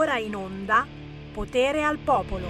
Ora in onda, Potere al Popolo.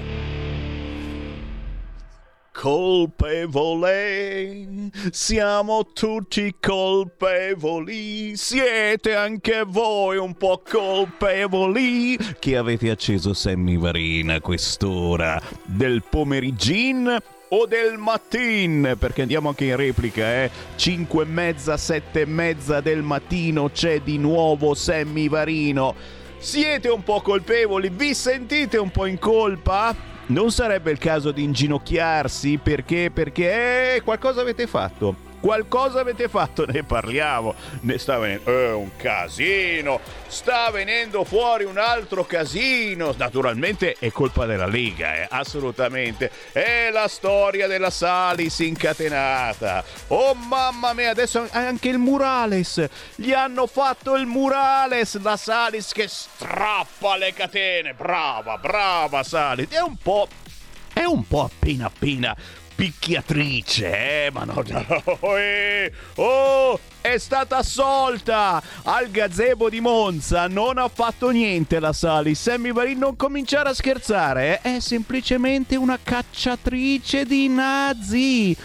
Colpevole, siamo tutti colpevoli, siete anche voi un po' colpevoli che avete acceso Semivarino a quest'ora del pomeriggin o del mattin, perché andiamo anche in replica, 5:30, 7:30 del mattino c'è di nuovo Semivarino. Siete un po' colpevoli? Vi sentite un po' in colpa? Non sarebbe il caso di inginocchiarsi? Perché qualcosa avete fatto? Ne parliamo. Ne sta venendo un casino. Sta venendo fuori un altro casino. Naturalmente è colpa della Lega, assolutamente. È la storia della Salis incatenata. Oh mamma mia, adesso anche il murales. Gli hanno fatto il murales. La Salis che strappa le catene. Brava Salis. È un po' appena picchiatrice, ma no, è stata assolta al gazebo di Monza, non ha fatto niente la Salis. Semivarin, non cominciare a scherzare, è semplicemente una cacciatrice di nazi.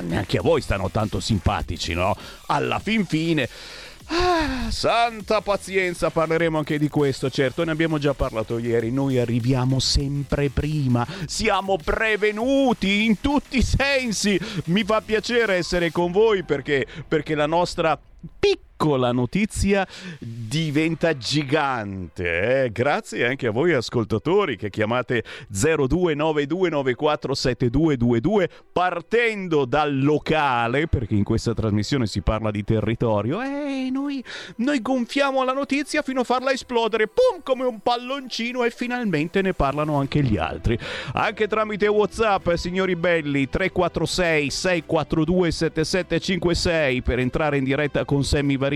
Neanche a voi stanno tanto simpatici, no? Alla fin fine. Santa pazienza, parleremo anche di questo, certo, ne abbiamo già parlato ieri, noi arriviamo sempre prima, siamo prevenuti in tutti i sensi. Mi fa piacere essere con voi perché la nostra piccola notizia diventa gigante. Grazie anche a voi ascoltatori che chiamate 0292947222 partendo dal locale, perché in questa trasmissione si parla di territorio e noi gonfiamo la notizia fino a farla esplodere, pum, come un palloncino, e finalmente ne parlano anche gli altri. Anche tramite WhatsApp, signori belli, 346 642 7756 per entrare in diretta con Semivarin.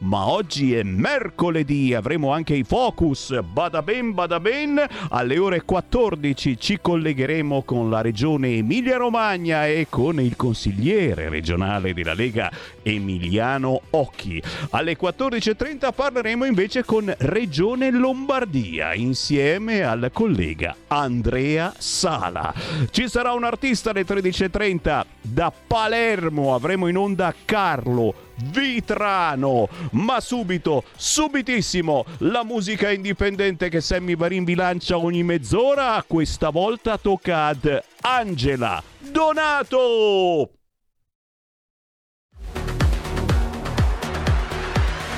Ma oggi è mercoledì, avremo anche i focus, bada ben, alle ore 14 ci collegheremo con la regione Emilia-Romagna e con il consigliere regionale della Lega Emiliano Occhi. Alle 14:30 parleremo invece con Regione Lombardia insieme al collega Andrea Sala. Ci sarà un artista alle 13:30 da Palermo, avremo in onda Carlo Vitrano, ma subitissimo la musica indipendente che Sammy Varin vi lancia ogni mezz'ora. Questa volta tocca ad Angela Donato.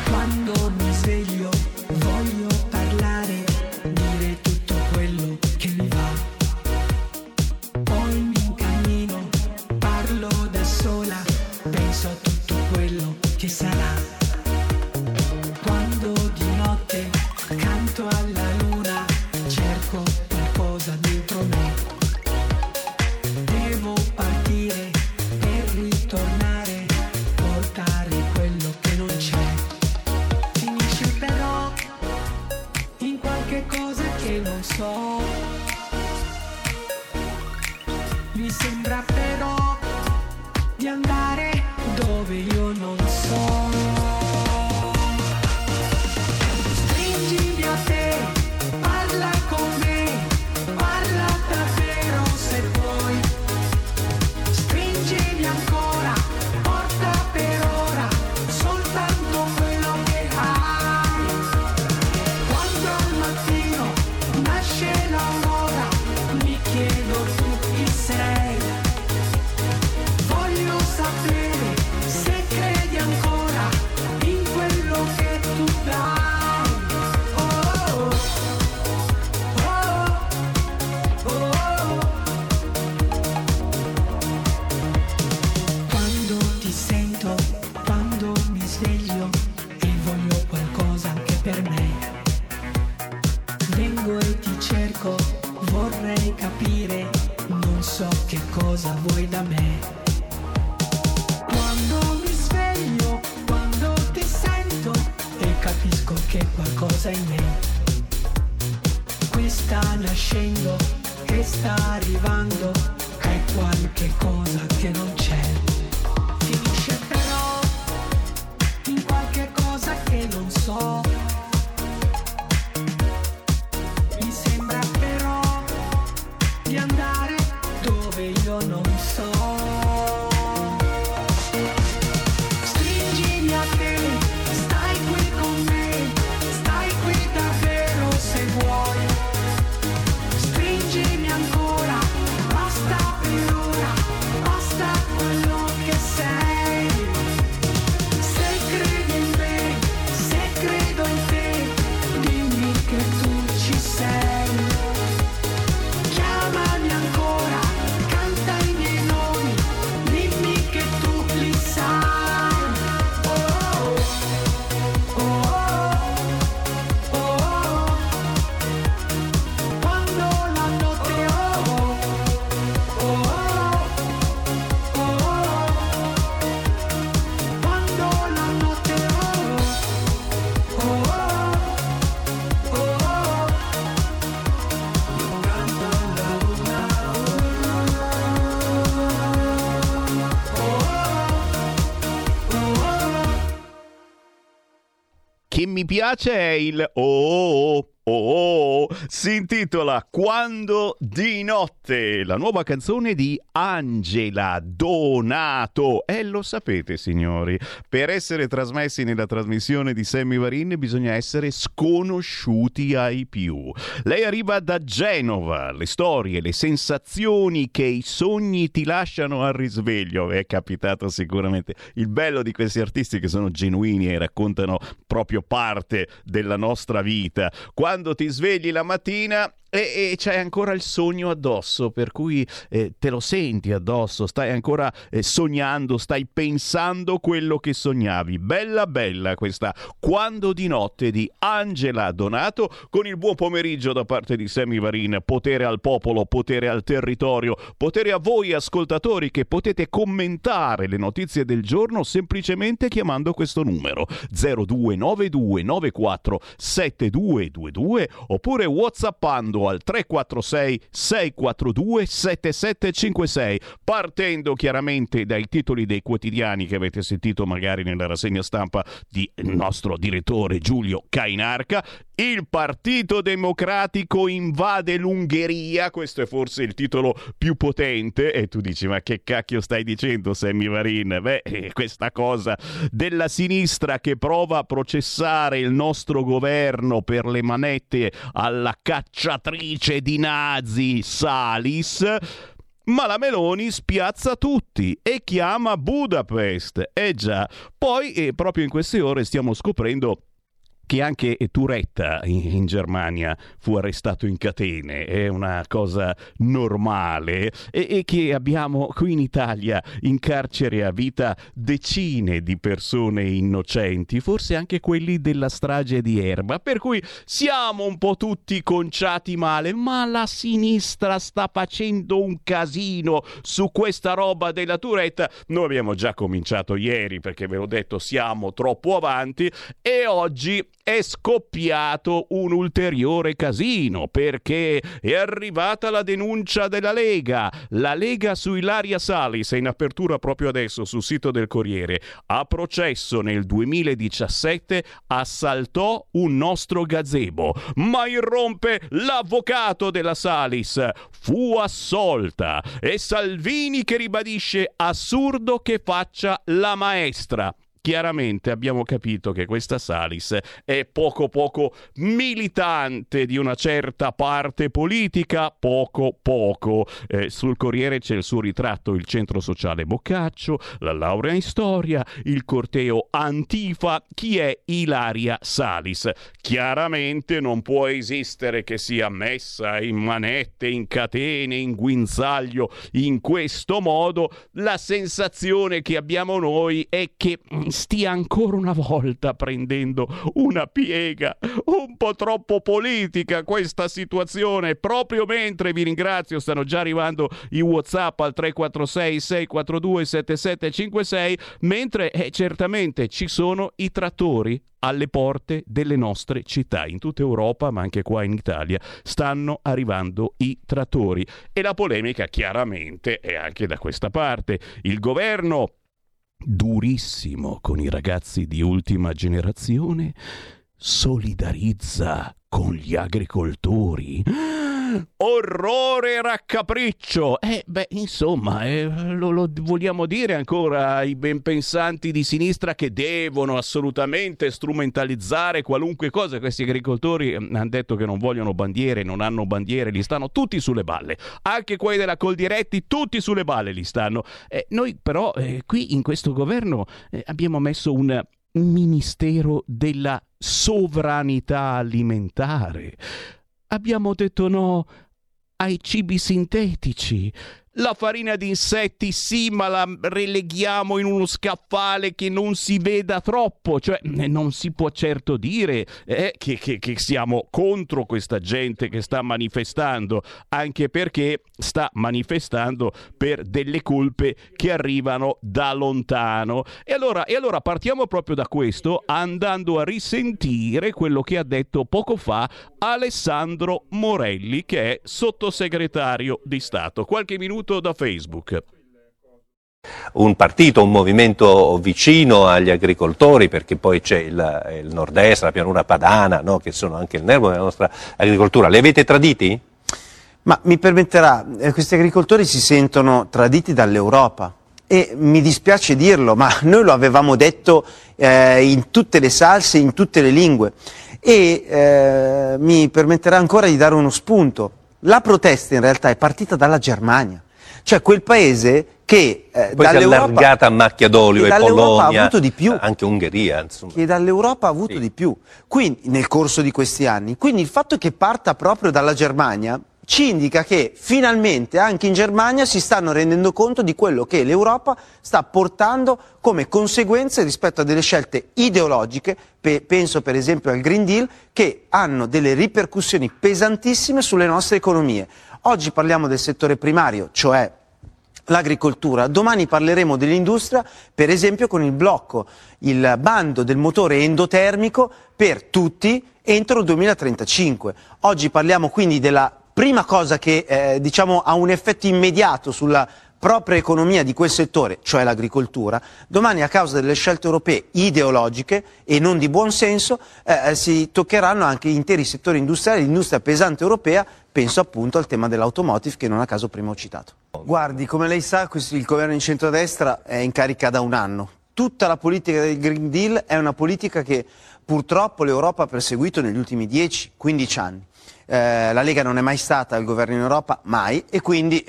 Quando mi sveglio voglio parlare, dire tutto quello che mi va, poi mi incammino, parlo da sola, penso a tutto quello che sarà. Quando di notte canto alla luna, cerco qualcosa dentro me. Devo partire per ritornare, portare quello che non c'è. Finisce però in qualche cosa che non so. Mi sembra però di andare dove io non so. Vorrei capire, non so che cosa vuoi da me. Quando mi sveglio, quando ti sento e capisco che qualcosa è in me. Qui sta nascendo e sta arrivando, è qualche cosa che non c'è. Finisce però in qualche cosa che non so. che mi piace è il si intitola Quando di notte, la nuova canzone di Angela Donato. E lo sapete, signori, per essere trasmessi nella trasmissione di Sammy Varin bisogna essere sconosciuti ai più. Lei arriva da Genova, le storie, le sensazioni che i sogni ti lasciano al risveglio. È capitato sicuramente. Il bello di questi artisti che sono genuini e raccontano proprio parte della nostra vita. Quando ti svegli la mattina e c'è ancora il sogno addosso, per cui te lo senti addosso, stai ancora sognando, stai pensando quello che sognavi. Bella bella questa Quando di notte di Angela Donato, con il buon pomeriggio da parte di Sammy Varin. Potere al popolo, potere al territorio, potere a voi ascoltatori che potete commentare le notizie del giorno semplicemente chiamando questo numero 0292947222 oppure whatsappando al 346 642 7756, partendo chiaramente dai titoli dei quotidiani che avete sentito magari nella rassegna stampa di nostro direttore Giulio Cainarca. Il Partito Democratico invade l'Ungheria, questo è forse il titolo più potente, e tu dici ma che cacchio stai dicendo Sammy Varin? Beh, questa cosa della sinistra che prova a processare il nostro governo per le manette alla cacciatrice di nazi Salis. Ma la Meloni spiazza tutti e chiama Budapest. Già, poi proprio in queste ore stiamo scoprendo che anche Turetta in Germania fu arrestato in catene, è una cosa normale, e che abbiamo qui in Italia in carcere a vita decine di persone innocenti, forse anche quelli della strage di Erba, per cui siamo un po' tutti conciati male, ma la sinistra sta facendo un casino su questa roba della Turetta. Noi abbiamo già cominciato ieri perché ve l'ho detto, siamo troppo avanti, e oggi è scoppiato un ulteriore casino perché è arrivata la denuncia della Lega. La Lega su Ilaria Salis è in apertura proprio adesso sul sito del Corriere. A processo nel 2017 assaltò un nostro gazebo, ma irrompe l'avvocato della Salis. Fu assolta. È Salvini che ribadisce assurdo che faccia la maestra. Chiaramente abbiamo capito che questa Salis è poco militante di una certa parte politica, poco. Sul Corriere c'è il suo ritratto, il centro sociale Boccaccio, la laurea in storia, il corteo Antifa. Chi è Ilaria Salis? Chiaramente non può esistere che sia messa in manette, in catene, in guinzaglio in questo modo. La sensazione che abbiamo noi è che stia ancora una volta prendendo una piega un po' troppo politica questa situazione. Proprio mentre, vi ringrazio, stanno già arrivando i WhatsApp al 346 642 7756, mentre certamente ci sono i trattori alle porte delle nostre città, in tutta Europa ma anche qua in Italia stanno arrivando i trattori, e la polemica chiaramente è anche da questa parte. Il governo durissimo con i ragazzi di ultima generazione, solidarizza con gli agricoltori. Orrore, raccapriccio. Lo vogliamo dire ancora ai ben pensanti di sinistra che devono assolutamente strumentalizzare qualunque cosa? Questi agricoltori hanno detto che non vogliono bandiere, non hanno bandiere, li stanno tutti sulle balle, anche quelli della Coldiretti, tutti sulle balle li stanno. Noi però qui in questo governo abbiamo messo un ministero della sovranità alimentare. Abbiamo detto no ai cibi sintetici. La farina di insetti sì, ma la releghiamo in uno scaffale che non si veda troppo. Cioè non si può certo dire che siamo contro questa gente che sta manifestando, anche perché sta manifestando per delle colpe che arrivano da lontano. E allora partiamo proprio da questo, andando a risentire quello che ha detto poco fa Alessandro Morelli, che è sottosegretario di Stato. Qualche minuto da Facebook. un partito, un movimento vicino agli agricoltori, perché poi c'è il nord-est, la pianura padana, no? Che sono anche il nervo della nostra agricoltura. Le avete traditi? Ma mi permetterà, questi agricoltori si sentono traditi dall'Europa e mi dispiace dirlo, ma noi lo avevamo detto in tutte le salse, in tutte le lingue e mi permetterà ancora di dare uno spunto. La protesta in realtà è partita dalla Germania, cioè quel paese che poi si è allargata a macchia d'olio, e Polonia, ha avuto di più, anche Ungheria, insomma. Che dall'Europa ha avuto di più, quindi nel corso di questi anni. Quindi il fatto che parta proprio dalla Germania ci indica che finalmente anche in Germania si stanno rendendo conto di quello che l'Europa sta portando come conseguenze rispetto a delle scelte ideologiche, penso per esempio al Green Deal, che hanno delle ripercussioni pesantissime sulle nostre economie. Oggi parliamo del settore primario, cioè l'agricoltura, domani parleremo dell'industria, per esempio con il blocco, il bando del motore endotermico per tutti entro il 2035. Oggi parliamo quindi della prima cosa che ha un effetto immediato sulla propria economia di quel settore, cioè l'agricoltura. Domani, a causa delle scelte europee ideologiche e non di buon senso, si toccheranno anche interi settori industriali, l'industria pesante europea, penso appunto al tema dell'automotive che non a caso prima ho citato. Guardi, come lei sa, il governo in centrodestra è in carica da un anno. Tutta la politica del Green Deal è una politica che purtroppo l'Europa ha perseguito negli ultimi 10-15 anni. La Lega non è mai stata al governo in Europa, mai, e quindi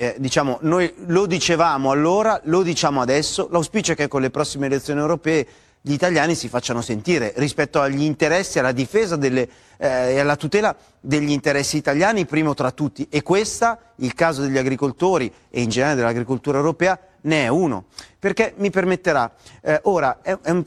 noi lo dicevamo allora, lo diciamo adesso, l'auspicio è che con le prossime elezioni europee gli italiani si facciano sentire rispetto agli interessi, alla difesa e alla tutela degli interessi italiani, primo tra tutti, e questa, il caso degli agricoltori e in generale dell'agricoltura europea, ne è uno, perché mi permetterà,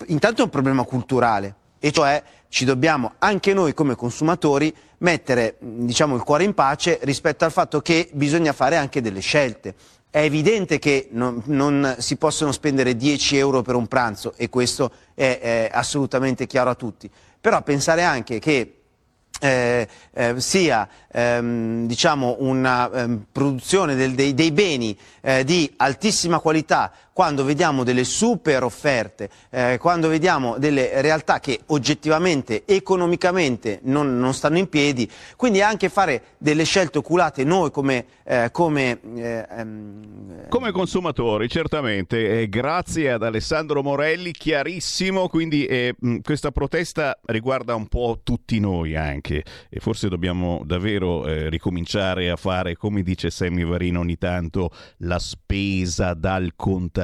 intanto è un problema culturale, e cioè ci dobbiamo anche noi come consumatori mettere il cuore in pace rispetto al fatto che bisogna fare anche delle scelte. È evidente che non si possono spendere 10 euro per un pranzo e questo è assolutamente chiaro a tutti, però pensare anche che sia una produzione dei beni di altissima qualità, quando vediamo delle super offerte, quando vediamo delle realtà che oggettivamente, economicamente non stanno in piedi, quindi anche fare delle scelte oculate noi come consumatori, certamente. Grazie ad Alessandro Morelli, chiarissimo. Quindi questa protesta riguarda un po' tutti noi anche, e forse dobbiamo davvero ricominciare a fare, come dice Sammy Varin ogni tanto, la spesa dal contadino,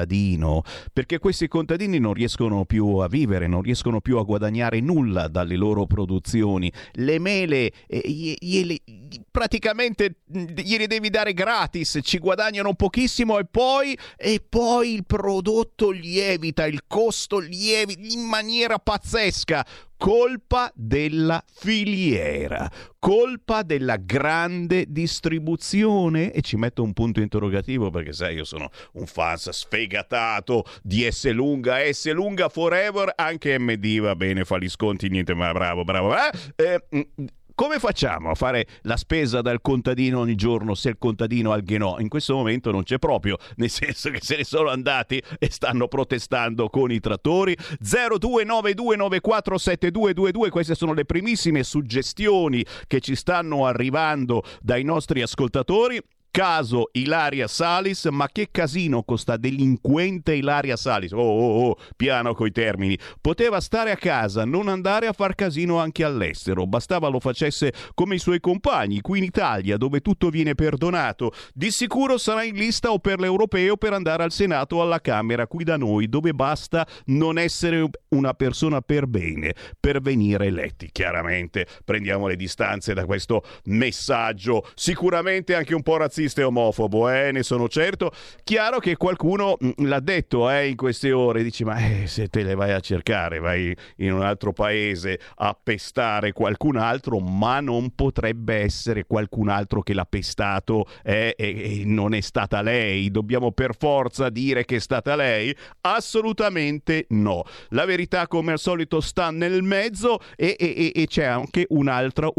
perché questi contadini non riescono più a vivere, non riescono più a guadagnare nulla dalle loro produzioni. Le mele praticamente gliele devi dare gratis, ci guadagnano pochissimo e poi il prodotto lievita, il costo lievita in maniera pazzesca. Colpa della filiera, colpa della grande distribuzione, e ci metto un punto interrogativo perché sai io sono un fan sfegatato di S lunga forever, anche MD va bene, fa gli sconti, niente, ma bravo. Come facciamo a fare la spesa dal contadino ogni giorno se il contadino al ghenò in questo momento non c'è proprio, nel senso che se ne sono andati e stanno protestando con i trattori? 0292947222, queste sono le primissime suggestioni che ci stanno arrivando dai nostri ascoltatori. Caso Ilaria Salis, ma che casino con sta delinquente Ilaria Salis, piano coi termini, poteva stare a casa, non andare a far casino anche all'estero, bastava lo facesse come i suoi compagni qui in Italia dove tutto viene perdonato. Di sicuro sarà in lista o per l'europeo, per andare al Senato o alla Camera, qui da noi dove basta non essere una persona per bene per venire eletti. Chiaramente prendiamo le distanze da questo messaggio, sicuramente anche un po' razzista e omofobo, ne sono certo. Chiaro che qualcuno l'ha detto in queste ore, dici ma se te le vai a cercare vai in un altro paese a pestare qualcun altro, ma non potrebbe essere qualcun altro che l'ha pestato e non è stata lei, dobbiamo per forza dire che è stata lei? Assolutamente no, la verità come al solito sta nel mezzo e c'è anche un altro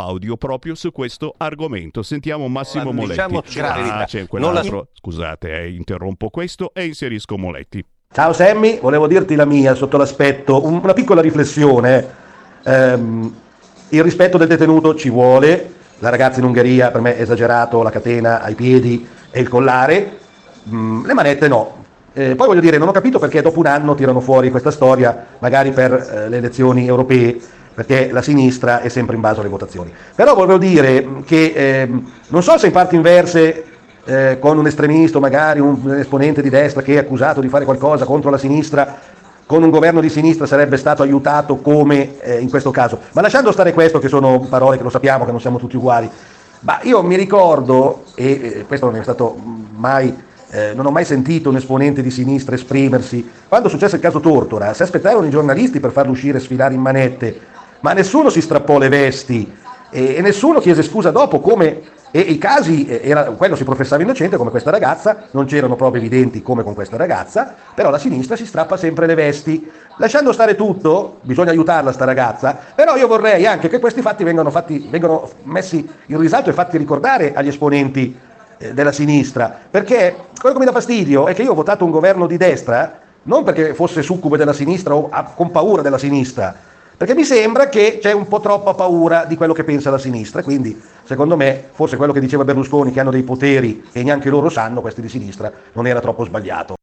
audio proprio su questo argomento, sentiamo Massimo Moletti. diciamoci la verità. C'è quell'altro. Scusate, interrompo questo e inserisco Moletti. Ciao Sammy, volevo dirti la mia sotto l'aspetto, una piccola riflessione. Il rispetto del detenuto ci vuole. La ragazza in Ungheria per me è esagerato, la catena ai piedi e il collare, le manette no. Poi voglio dire, non ho capito perché dopo un anno tirano fuori questa storia, magari per le elezioni europee, perché la sinistra è sempre in base alle votazioni. Però volevo dire che non so se in parti inverse con un estremista, magari un esponente di destra che è accusato di fare qualcosa contro la sinistra, con un governo di sinistra sarebbe stato aiutato come in questo caso. Ma lasciando stare questo, che sono parole che lo sappiamo, che non siamo tutti uguali, ma io mi ricordo, e questo non è stato mai, non ho mai sentito un esponente di sinistra esprimersi, quando è successo il caso Tortora, si aspettarono i giornalisti per farlo uscire e sfilare in manette, ma nessuno si strappò le vesti e nessuno chiese scusa dopo, come... E i casi, quello si professava innocente come questa ragazza, non c'erano prove evidenti come con questa ragazza, però la sinistra si strappa sempre le vesti. Lasciando stare tutto, bisogna aiutarla sta ragazza, però io vorrei anche che questi fatti vengano messi in risalto e fatti ricordare agli esponenti della sinistra, perché quello che mi dà fastidio è che io ho votato un governo di destra, non perché fosse succube della sinistra o con paura della sinistra, perché mi sembra che c'è un po' troppa paura di quello che pensa la sinistra, quindi secondo me forse quello che diceva Berlusconi, che hanno dei poteri e neanche loro sanno, questi di sinistra, non era troppo sbagliato.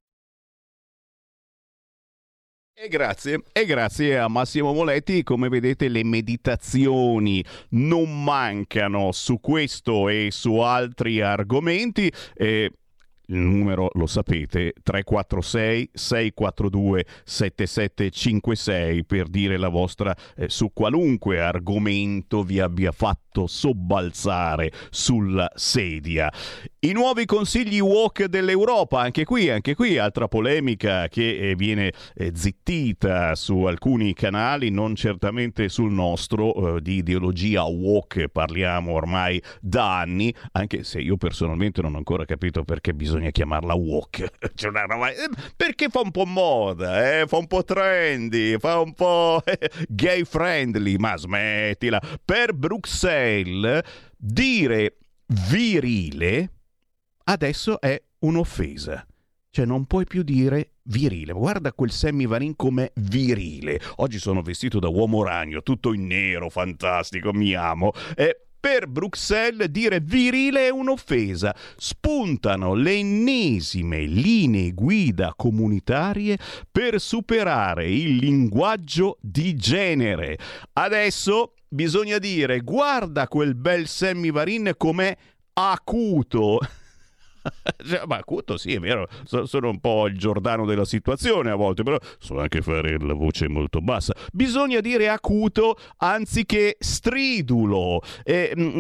E grazie a Massimo Moletti. Come vedete, le meditazioni non mancano su questo e su altri argomenti. Il numero lo sapete, 346-642-7756, per dire la vostra su qualunque argomento vi abbia fatto sobbalzare sulla sedia. I nuovi consigli woke dell'Europa, anche qui altra polemica che viene zittita su alcuni canali, non certamente sul nostro. Di ideologia woke parliamo ormai da anni, anche se io personalmente non ho ancora capito perché bisogna chiamarla woke. C'è una roba, perché fa un po' moda, fa un po' trendy, fa un po' gay friendly, ma smettila. Per Bruxelles dire virile adesso è un'offesa, cioè non puoi più dire virile. Guarda quel Sammy Varin com'è virile. Oggi sono vestito da uomo ragno, tutto in nero, fantastico, mi amo. Per Bruxelles dire virile è un'offesa. Spuntano le ennesime linee guida comunitarie per superare il linguaggio di genere. Adesso bisogna dire: guarda quel bel Sammy Varin com'è acuto. Ma acuto sì, è vero, sono un po' il Giordano della situazione a volte, però so anche fare la voce molto bassa. Bisogna dire acuto anziché stridulo.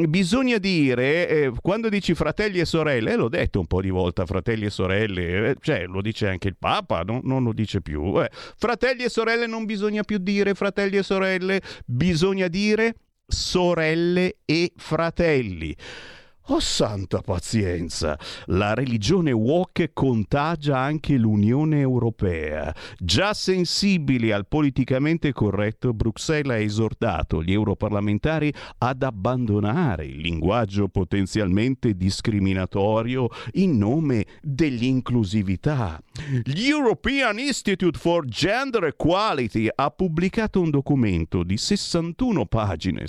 Bisogna dire, quando dici fratelli e sorelle, l'ho detto un po' di volta, fratelli e sorelle, cioè lo dice anche il Papa, no? Non lo dice più. Fratelli e sorelle non bisogna più dire fratelli e sorelle, bisogna dire sorelle e fratelli. Oh santa pazienza, la religione woke contagia anche l'Unione Europea. Già sensibili al politicamente corretto, Bruxelles ha esortato gli europarlamentari ad abbandonare il linguaggio potenzialmente discriminatorio in nome dell'inclusività. L'European Institute for Gender Equality ha pubblicato un documento di 61 pagine,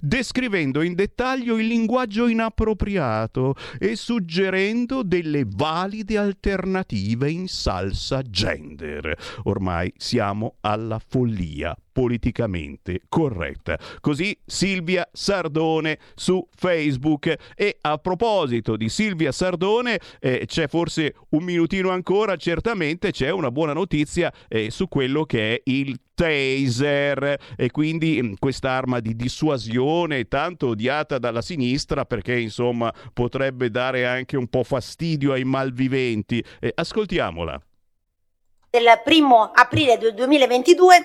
descrivendo in dettaglio il linguaggio inappropriato e suggerendo delle valide alternative in salsa gender. Ormai siamo alla follia politicamente corretta. Così Silvia Sardone su Facebook. E a proposito di Silvia Sardone, c'è forse un minutino ancora, certamente c'è una buona notizia su quello che è il taser, e quindi quest'arma di dissuasione tanto odiata dalla sinistra, perché insomma potrebbe dare anche un po' fastidio ai malviventi. Ascoltiamola. Del 1 aprile 2022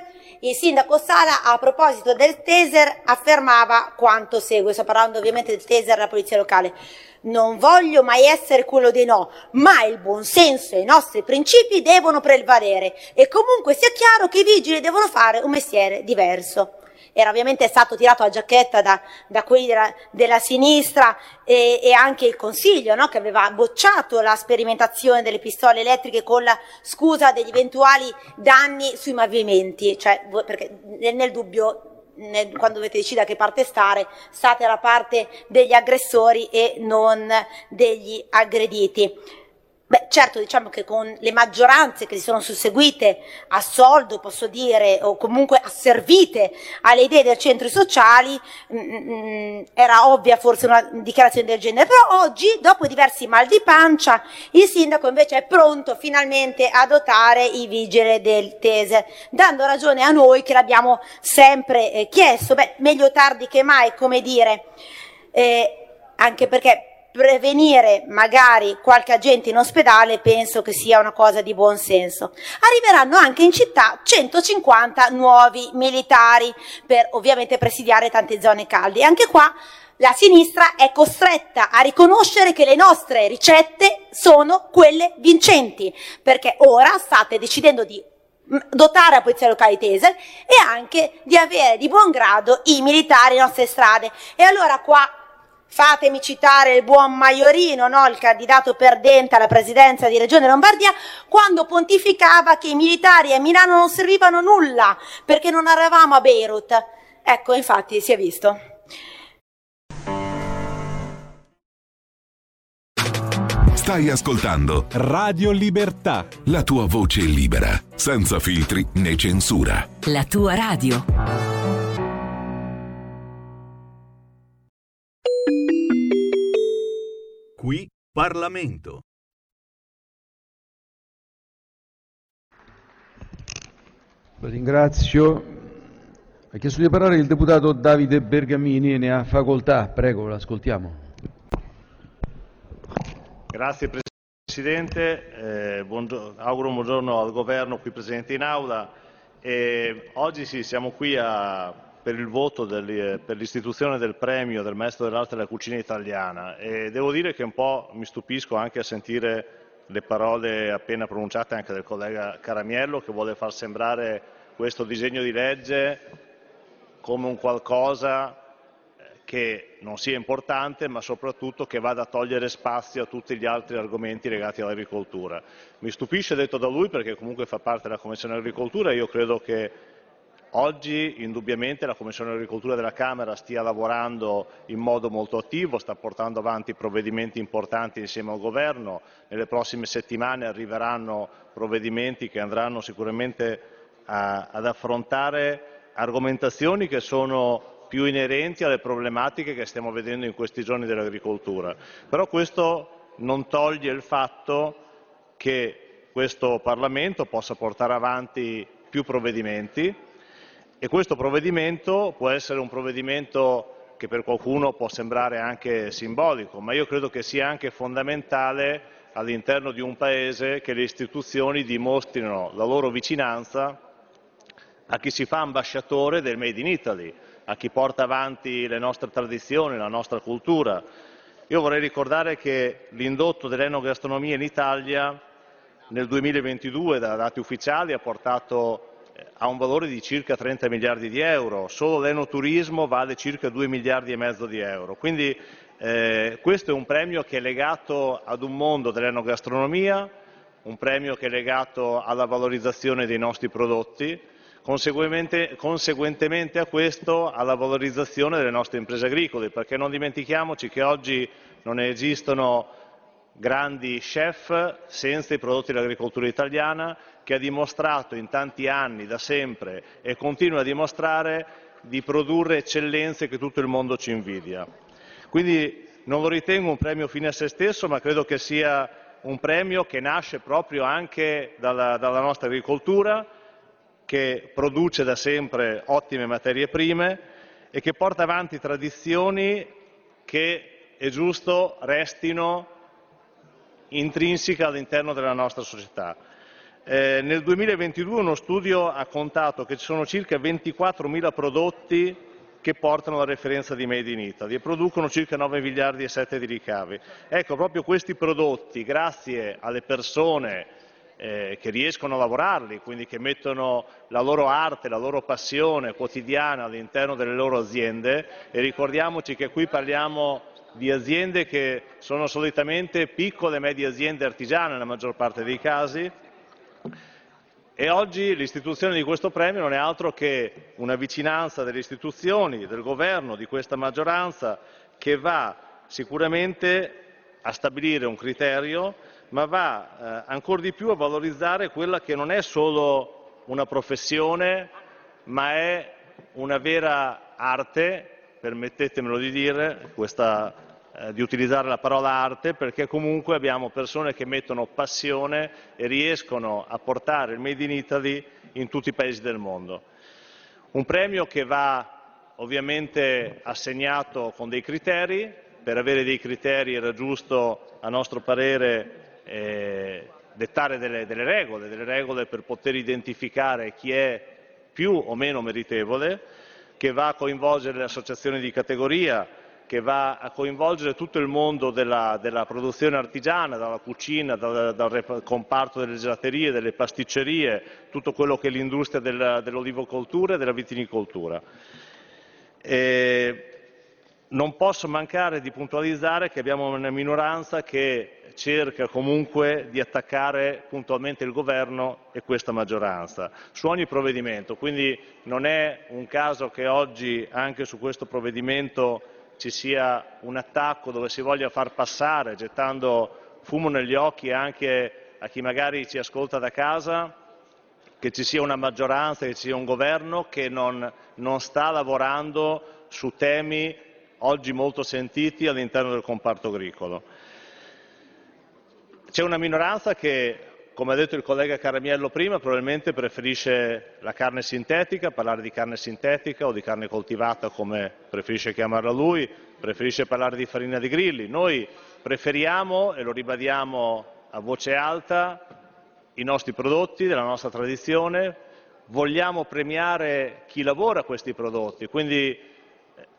il sindaco Sala, a proposito del taser, affermava quanto segue. Sto parlando ovviamente del taser della polizia locale. Non voglio mai essere quello dei no, ma il buon senso e i nostri principi devono prevalere, e comunque sia chiaro che i vigili devono fare un mestiere diverso. era ovviamente stato tirato a giacchetta da quelli della sinistra e anche il Consiglio, no? Che aveva bocciato la sperimentazione delle pistole elettriche con la scusa degli eventuali danni sui movimenti, cioè perché nel dubbio, quando dovete decidere a che parte stare, state alla parte degli aggressori e non degli aggrediti. Beh, certo, diciamo che con le maggioranze che si sono susseguite a soldo, posso dire, o comunque asservite alle idee del centro sociali, era ovvia forse una dichiarazione del genere, però oggi, dopo diversi mal di pancia, il sindaco invece è pronto finalmente a dotare i vigili del Tese, dando ragione a noi che l'abbiamo sempre chiesto. Beh, meglio tardi che mai, come dire, anche perché prevenire magari qualche agente in ospedale penso che sia una cosa di buon senso. Arriveranno anche in città 150 nuovi militari per ovviamente presidiare tante zone calde, e anche qua la sinistra è costretta a riconoscere che le nostre ricette sono quelle vincenti, perché ora state decidendo di dotare la polizia locale Tese e anche di avere di buon grado i militari nelle nostre strade. E allora qua fatemi citare il buon Maiorino, no? Il candidato perdente alla presidenza di Regione Lombardia, quando pontificava che i militari a Milano non servivano nulla perché non eravamo a Beirut. Ecco, infatti, si è visto. Stai ascoltando Radio Libertà, la tua voce libera, senza filtri né censura. La tua radio. Qui Parlamento. Ringrazio. Ha chiesto di parlare il deputato Davide Bergamini, ne ha facoltà. Prego, l'ascoltiamo. Grazie Presidente, auguro un buongiorno al Governo qui presente in Aula. Oggi sì, siamo qui per il voto per l'istituzione del premio del Maestro dell'Arte della Cucina Italiana, e devo dire che un po' mi stupisco anche a sentire le parole appena pronunciate anche del collega Caramiello, che vuole far sembrare questo disegno di legge come un qualcosa che non sia importante, ma soprattutto che vada a togliere spazio a tutti gli altri argomenti legati all'agricoltura. Mi stupisce detto da lui, perché comunque fa parte della Commissione Agricoltura, e io credo che oggi indubbiamente la Commissione Agricoltura della Camera stia lavorando in modo molto attivo, sta portando avanti provvedimenti importanti insieme al Governo. Nelle prossime settimane arriveranno provvedimenti che andranno sicuramente ad affrontare argomentazioni che sono più inerenti alle problematiche che stiamo vedendo in questi giorni dell'agricoltura. Però questo non toglie il fatto che questo Parlamento possa portare avanti più provvedimenti. E questo provvedimento può essere un provvedimento che per qualcuno può sembrare anche simbolico, ma io credo che sia anche fondamentale all'interno di un Paese che le istituzioni dimostrino la loro vicinanza a chi si fa ambasciatore del Made in Italy, a chi porta avanti le nostre tradizioni, la nostra cultura. Io vorrei ricordare che l'indotto dell'enogastronomia in Italia nel 2022, da dati ufficiali, ha portato ha un valore di circa 30 miliardi di euro, solo l'enoturismo vale circa 2 miliardi e mezzo di euro. Quindi questo è un premio che è legato ad un mondo dell'enogastronomia, un premio che è legato alla valorizzazione dei nostri prodotti, conseguentemente a questo alla valorizzazione delle nostre imprese agricole, perché non dimentichiamoci che oggi non esistono grandi chef senza i prodotti dell'agricoltura italiana, che ha dimostrato in tanti anni da sempre e continua a dimostrare di produrre eccellenze che tutto il mondo ci invidia. Quindi non lo ritengo un premio fine a se stesso, ma credo che sia un premio che nasce proprio anche dalla nostra agricoltura, che produce da sempre ottime materie prime e che porta avanti tradizioni che è giusto restino intrinseche all'interno della nostra società. Nel 2022 uno studio ha contato che ci sono circa 24.000 prodotti che portano la referenza di Made in Italy e producono circa 9 miliardi e 7 di ricavi. Ecco, proprio questi prodotti, grazie alle persone che riescono a lavorarli, quindi che mettono la loro arte, la loro passione quotidiana all'interno delle loro aziende, e ricordiamoci che qui parliamo di aziende che sono solitamente piccole e medie aziende artigiane nella maggior parte dei casi, e oggi l'istituzione di questo premio non è altro che una vicinanza delle istituzioni, del governo, di questa maggioranza, che va sicuramente a stabilire un criterio, ma va ancor di più a valorizzare quella che non è solo una professione, ma è una vera arte, permettetemelo di dire, di utilizzare la parola arte, perché comunque abbiamo persone che mettono passione e riescono a portare il Made in Italy in tutti i paesi del mondo. Un premio che va ovviamente assegnato con dei criteri. Per avere dei criteri era giusto, a nostro parere, dettare delle regole per poter identificare chi è più o meno meritevole, che va a coinvolgere le associazioni di categoria, che va a coinvolgere tutto il mondo della produzione artigiana, dalla cucina, dal comparto delle gelaterie, delle pasticcerie, tutto quello che è l'industria dell'olivicoltura e della vitinicoltura. Non posso mancare di puntualizzare che abbiamo una minoranza che cerca comunque di attaccare puntualmente il governo e questa maggioranza su ogni provvedimento, quindi non è un caso che oggi anche su questo provvedimento ci sia un attacco dove si voglia far passare, gettando fumo negli occhi anche a chi magari ci ascolta da casa, che ci sia una maggioranza, che ci sia un governo che non sta lavorando su temi oggi molto sentiti all'interno del comparto agricolo. C'è una minoranza che, come ha detto il collega Caramiello prima, probabilmente preferisce la carne sintetica, parlare di carne sintetica o di carne coltivata come preferisce chiamarla lui, preferisce parlare di farina di grilli. Noi preferiamo, e lo ribadiamo a voce alta, i nostri prodotti della nostra tradizione, vogliamo premiare chi lavora questi prodotti, quindi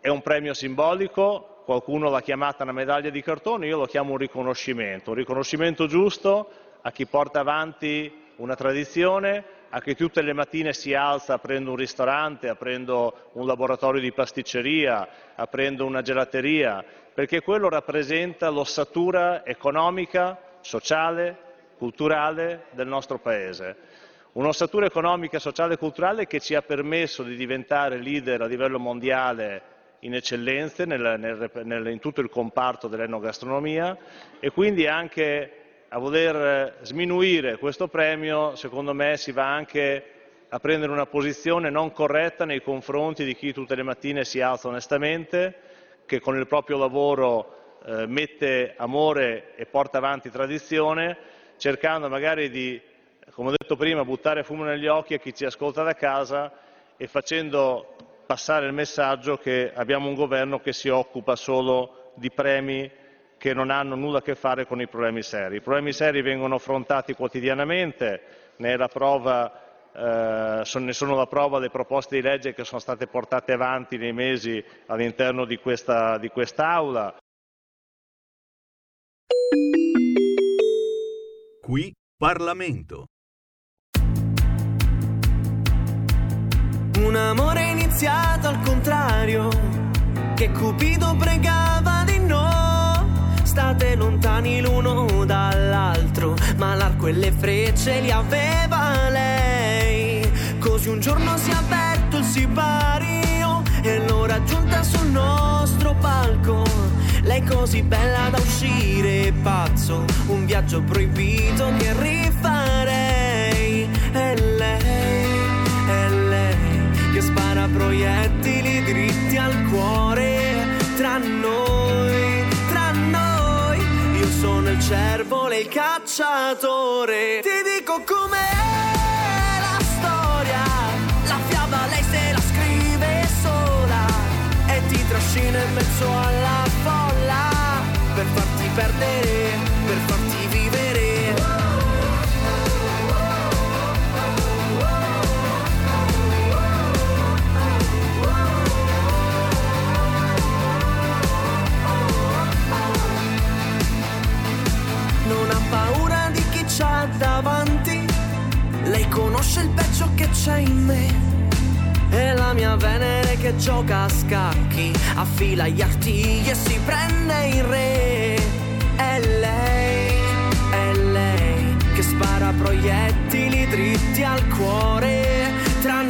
è un premio simbolico, qualcuno l'ha chiamata una medaglia di cartone, io lo chiamo un riconoscimento giusto a chi porta avanti una tradizione, a chi tutte le mattine si alza aprendo un ristorante, aprendo un laboratorio di pasticceria, aprendo una gelateria, perché quello rappresenta l'ossatura economica, sociale, culturale del nostro Paese. Un'ossatura economica, sociale e culturale che ci ha permesso di diventare leader a livello mondiale in eccellenze in tutto il comparto dell'enogastronomia, e quindi anche a voler sminuire questo premio, secondo me, si va anche a prendere una posizione non corretta nei confronti di chi tutte le mattine si alza onestamente, che con il proprio lavoro mette amore e porta avanti tradizione, cercando magari di, come ho detto prima, buttare fumo negli occhi a chi ci ascolta da casa e facendo passare il messaggio che abbiamo un governo che si occupa solo di premi che non hanno nulla a che fare con i problemi seri. I problemi seri vengono affrontati quotidianamente, ne sono la prova le proposte di legge che sono state portate avanti nei mesi all'interno di quest'Aula. Qui Parlamento. Un amore iniziato al contrario, che Cupido pregava di no. State lontani l'uno dall'altro, ma l'arco e le frecce li aveva lei. Così un giorno si è aperto il sipario e l'ho raggiunta sul nostro palco. Lei così bella da uscire pazzo, un viaggio proibito che rifarei. E lei, che spara proiettili dritti al cuore. Tra noi, io sono il cervo, lei il cacciatore. Ti dico com'è la storia, la fiaba lei se la scrive sola e ti trascina in mezzo alla folla per farti perdere, per farti vivere. Non ha paura di chi c'ha davanti, mia Venere che gioca a scacchi, affila gli artigli e si prende il re. È lei che spara proiettili dritti al cuore. Tra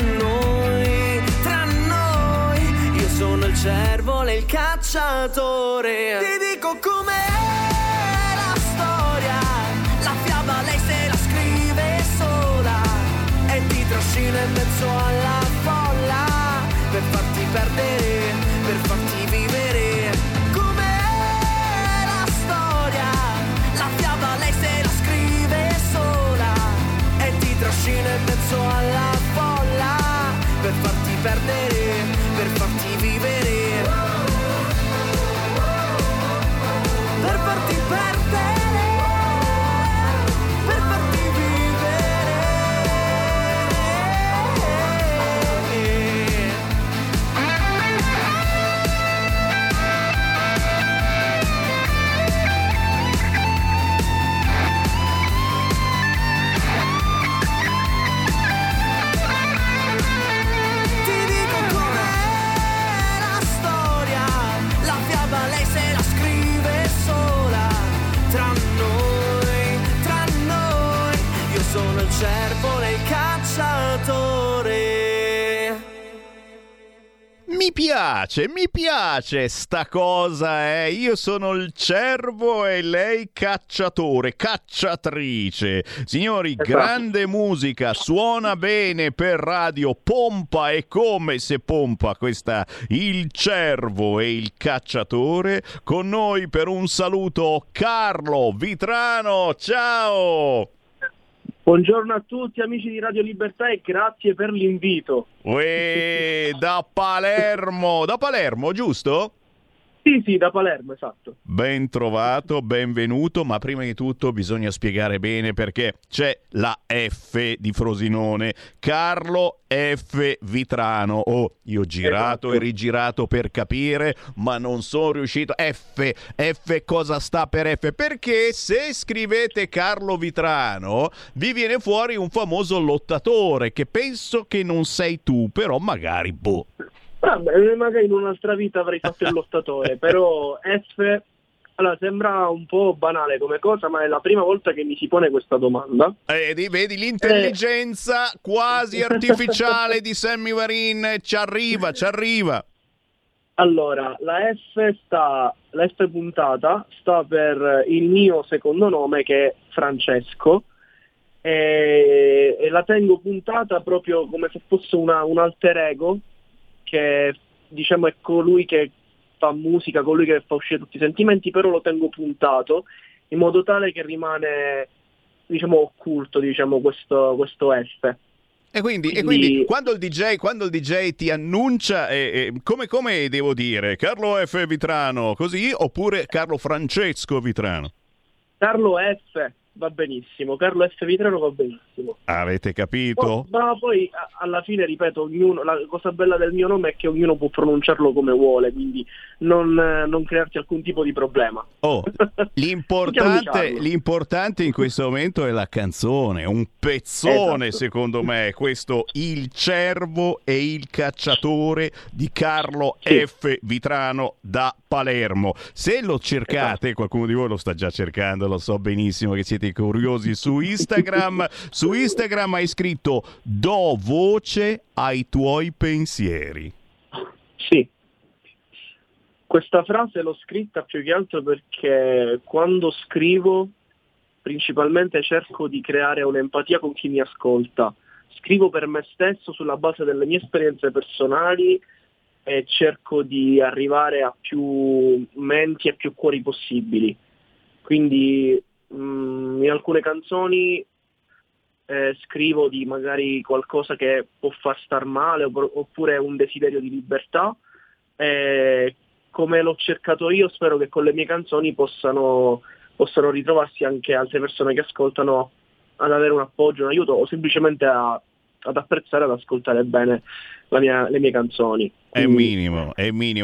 noi, io sono il cervo, lei il cacciatore. Ti dico com'è la storia, la fiaba lei se la scrive sola e ti trascina in mezzo alla folla per farti perdere, per farti vivere. Com'è la storia, la fiaba lei se la scrive sola e ti trascina in mezzo alla folla per farti perdere, per farti vivere. Per farti perdere, per farti vivere. Ti dico com'è la storia, la fiaba lei se la scrive sola, tra noi, io sono il cervo, lei il cacciatore. Mi piace sta cosa, eh. Io sono il cervo e lei cacciatore, cacciatrice. Signori, grande musica, suona bene per radio, pompa e come se pompa questa Il cervo e il cacciatore. Con noi per un saluto Carlo Vitrano, ciao! Buongiorno a tutti amici di Radio Libertà e grazie per l'invito. Uè, da Palermo, giusto? Sì, da Palermo, esatto. Ben trovato, benvenuto, ma prima di tutto bisogna spiegare bene perché c'è la F di Frosinone, Carlo F. Vitrano. Oh, io ho girato e rigirato per capire, ma non sono riuscito. F cosa sta per F? Perché se scrivete Carlo Vitrano vi viene fuori un famoso lottatore che penso che non sei tu, però magari boh. Vabbè, magari in un'altra vita avrei fatto il lottatore, però F, allora, sembra un po' banale come cosa, ma è la prima volta che mi si pone questa domanda. Vedi l'intelligenza quasi artificiale di Sammy Varin, ci arriva. Allora, la F puntata sta per il mio secondo nome che è Francesco. E la tengo puntata proprio come se fosse un alter ego, che diciamo è colui che fa musica, colui che fa uscire tutti i sentimenti, però lo tengo puntato in modo tale che rimane diciamo occulto, diciamo questo F. E quindi quando il DJ ti annuncia, come devo dire, Carlo F. Vitrano così oppure Carlo Francesco Vitrano? Carlo F. va benissimo, Carlo F. Vitrano va benissimo. Avete capito? Ma poi alla fine, ripeto, ognuno, la cosa bella del mio nome è che ognuno può pronunciarlo come vuole, quindi non crearti alcun tipo di problema. Oh, l'importante in questo momento è la canzone, un pezzone, esatto. Secondo me, questo Il cervo e il cacciatore di Carlo F. Vitrano da Palermo. Se lo cercate, esatto. Qualcuno di voi lo sta già cercando, lo so benissimo che siete curiosi, su Instagram hai scritto "Do voce ai tuoi pensieri". Sì, questa frase l'ho scritta più che altro perché quando scrivo principalmente cerco di creare un'empatia con chi mi ascolta. Scrivo per me stesso sulla base delle mie esperienze personali e cerco di arrivare a più menti e più cuori possibili, quindi in alcune canzoni scrivo di magari qualcosa che può far star male oppure un desiderio di libertà, come l'ho cercato io spero che con le mie canzoni possano ritrovarsi anche altre persone che ascoltano ad avere un appoggio, un aiuto o semplicemente ad apprezzare, ad ascoltare bene le mie canzoni. È minimo,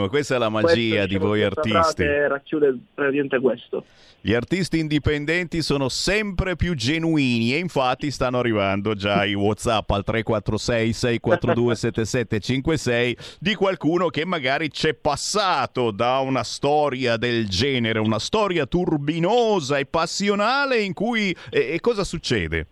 questa è la magia di voi artisti. Racchiude praticamente questo. Gli artisti indipendenti sono sempre più genuini e infatti stanno arrivando già i WhatsApp al 346-642-7756 di qualcuno che magari c'è passato da una storia del genere, una storia turbinosa e passionale in cui... E cosa succede?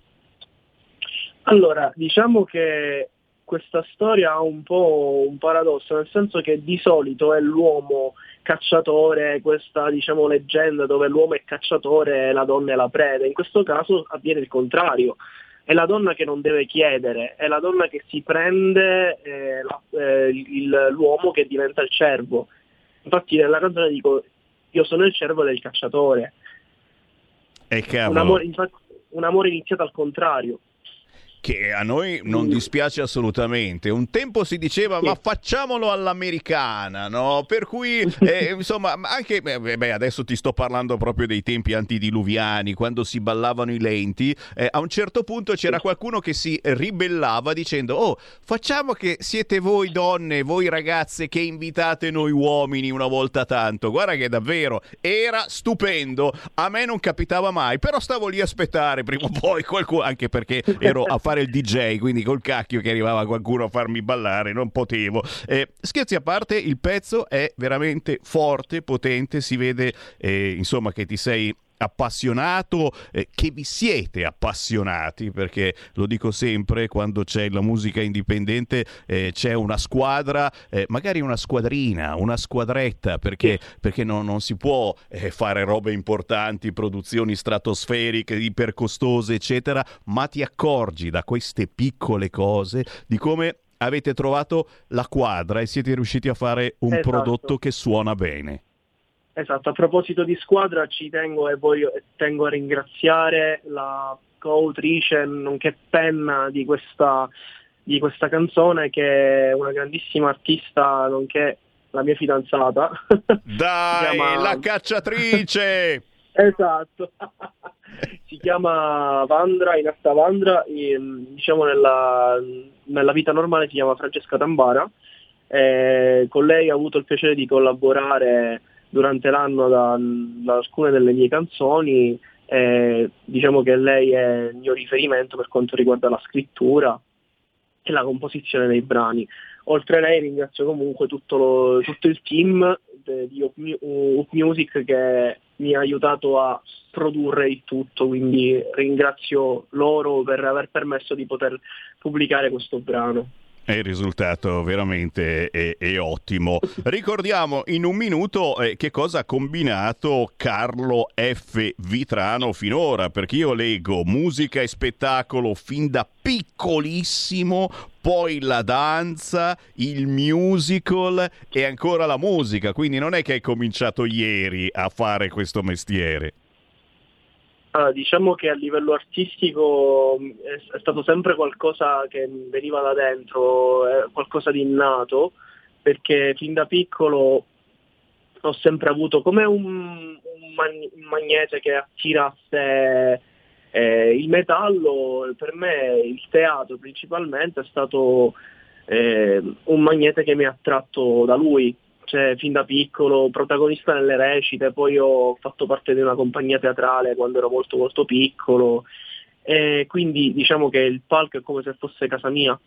Allora, diciamo che questa storia ha un po' un paradosso, nel senso che di solito è l'uomo cacciatore, questa diciamo leggenda dove l'uomo è cacciatore e la donna è la preda. In questo caso avviene il contrario, è la donna che non deve chiedere, è la donna che si prende l'uomo che diventa il cervo. Infatti nella canzone dico: io sono il cervo del cacciatore. E cavolo. Un amore iniziato al contrario. Che a noi non dispiace assolutamente. Un tempo si diceva ma facciamolo all'americana, no? Per cui insomma anche adesso ti sto parlando proprio dei tempi antidiluviani, quando si ballavano i lenti, a un certo punto c'era qualcuno che si ribellava dicendo: oh, facciamo che siete voi donne, voi ragazze che invitate noi uomini una volta tanto. Guarda che davvero era stupendo, a me non capitava mai, però stavo lì a aspettare prima o poi qualcuno, anche perché ero a fare il DJ, quindi col cacchio che arrivava qualcuno a farmi ballare non potevo. Scherzi a parte, il pezzo è veramente forte, potente, si vede insomma che ti sei appassionato, che vi siete appassionati, perché lo dico sempre, quando c'è la musica indipendente c'è una squadra, magari una squadrina, una squadretta, perché non si può fare robe importanti, produzioni stratosferiche, ipercostose eccetera, ma ti accorgi da queste piccole cose di come avete trovato la quadra e siete riusciti a fare un prodotto che suona bene. Esatto, a proposito di squadra ci tengo tengo a ringraziare la coautrice, nonché penna di questa canzone, che è una grandissima artista, nonché la mia fidanzata. Dai, la cacciatrice! Esatto, si chiama Vandra, in asta Vandra, diciamo nella vita normale si chiama Francesca Tambara, con lei ho avuto il piacere di collaborare durante l'anno da alcune delle mie canzoni, diciamo che lei è il mio riferimento per quanto riguarda la scrittura e la composizione dei brani. Oltre a lei ringrazio comunque tutto il team di Up Music che mi ha aiutato a produrre il tutto, quindi ringrazio loro per aver permesso di poter pubblicare questo brano. Il risultato veramente è ottimo. Ricordiamo in un minuto che cosa ha combinato Carlo F. Vitrano finora, perché io leggo musica e spettacolo fin da piccolissimo, poi la danza, il musical e ancora la musica, quindi non è che hai cominciato ieri a fare questo mestiere. Allora, diciamo che a livello artistico è stato sempre qualcosa che veniva da dentro, qualcosa di innato, perché fin da piccolo ho sempre avuto come un magnete che attira a sé il metallo. Per me il teatro principalmente è stato un magnete che mi ha attratto da lui. Cioè, fin da piccolo, protagonista nelle recite, poi ho fatto parte di una compagnia teatrale quando ero molto molto piccolo, e quindi diciamo che il palco è come se fosse casa mia.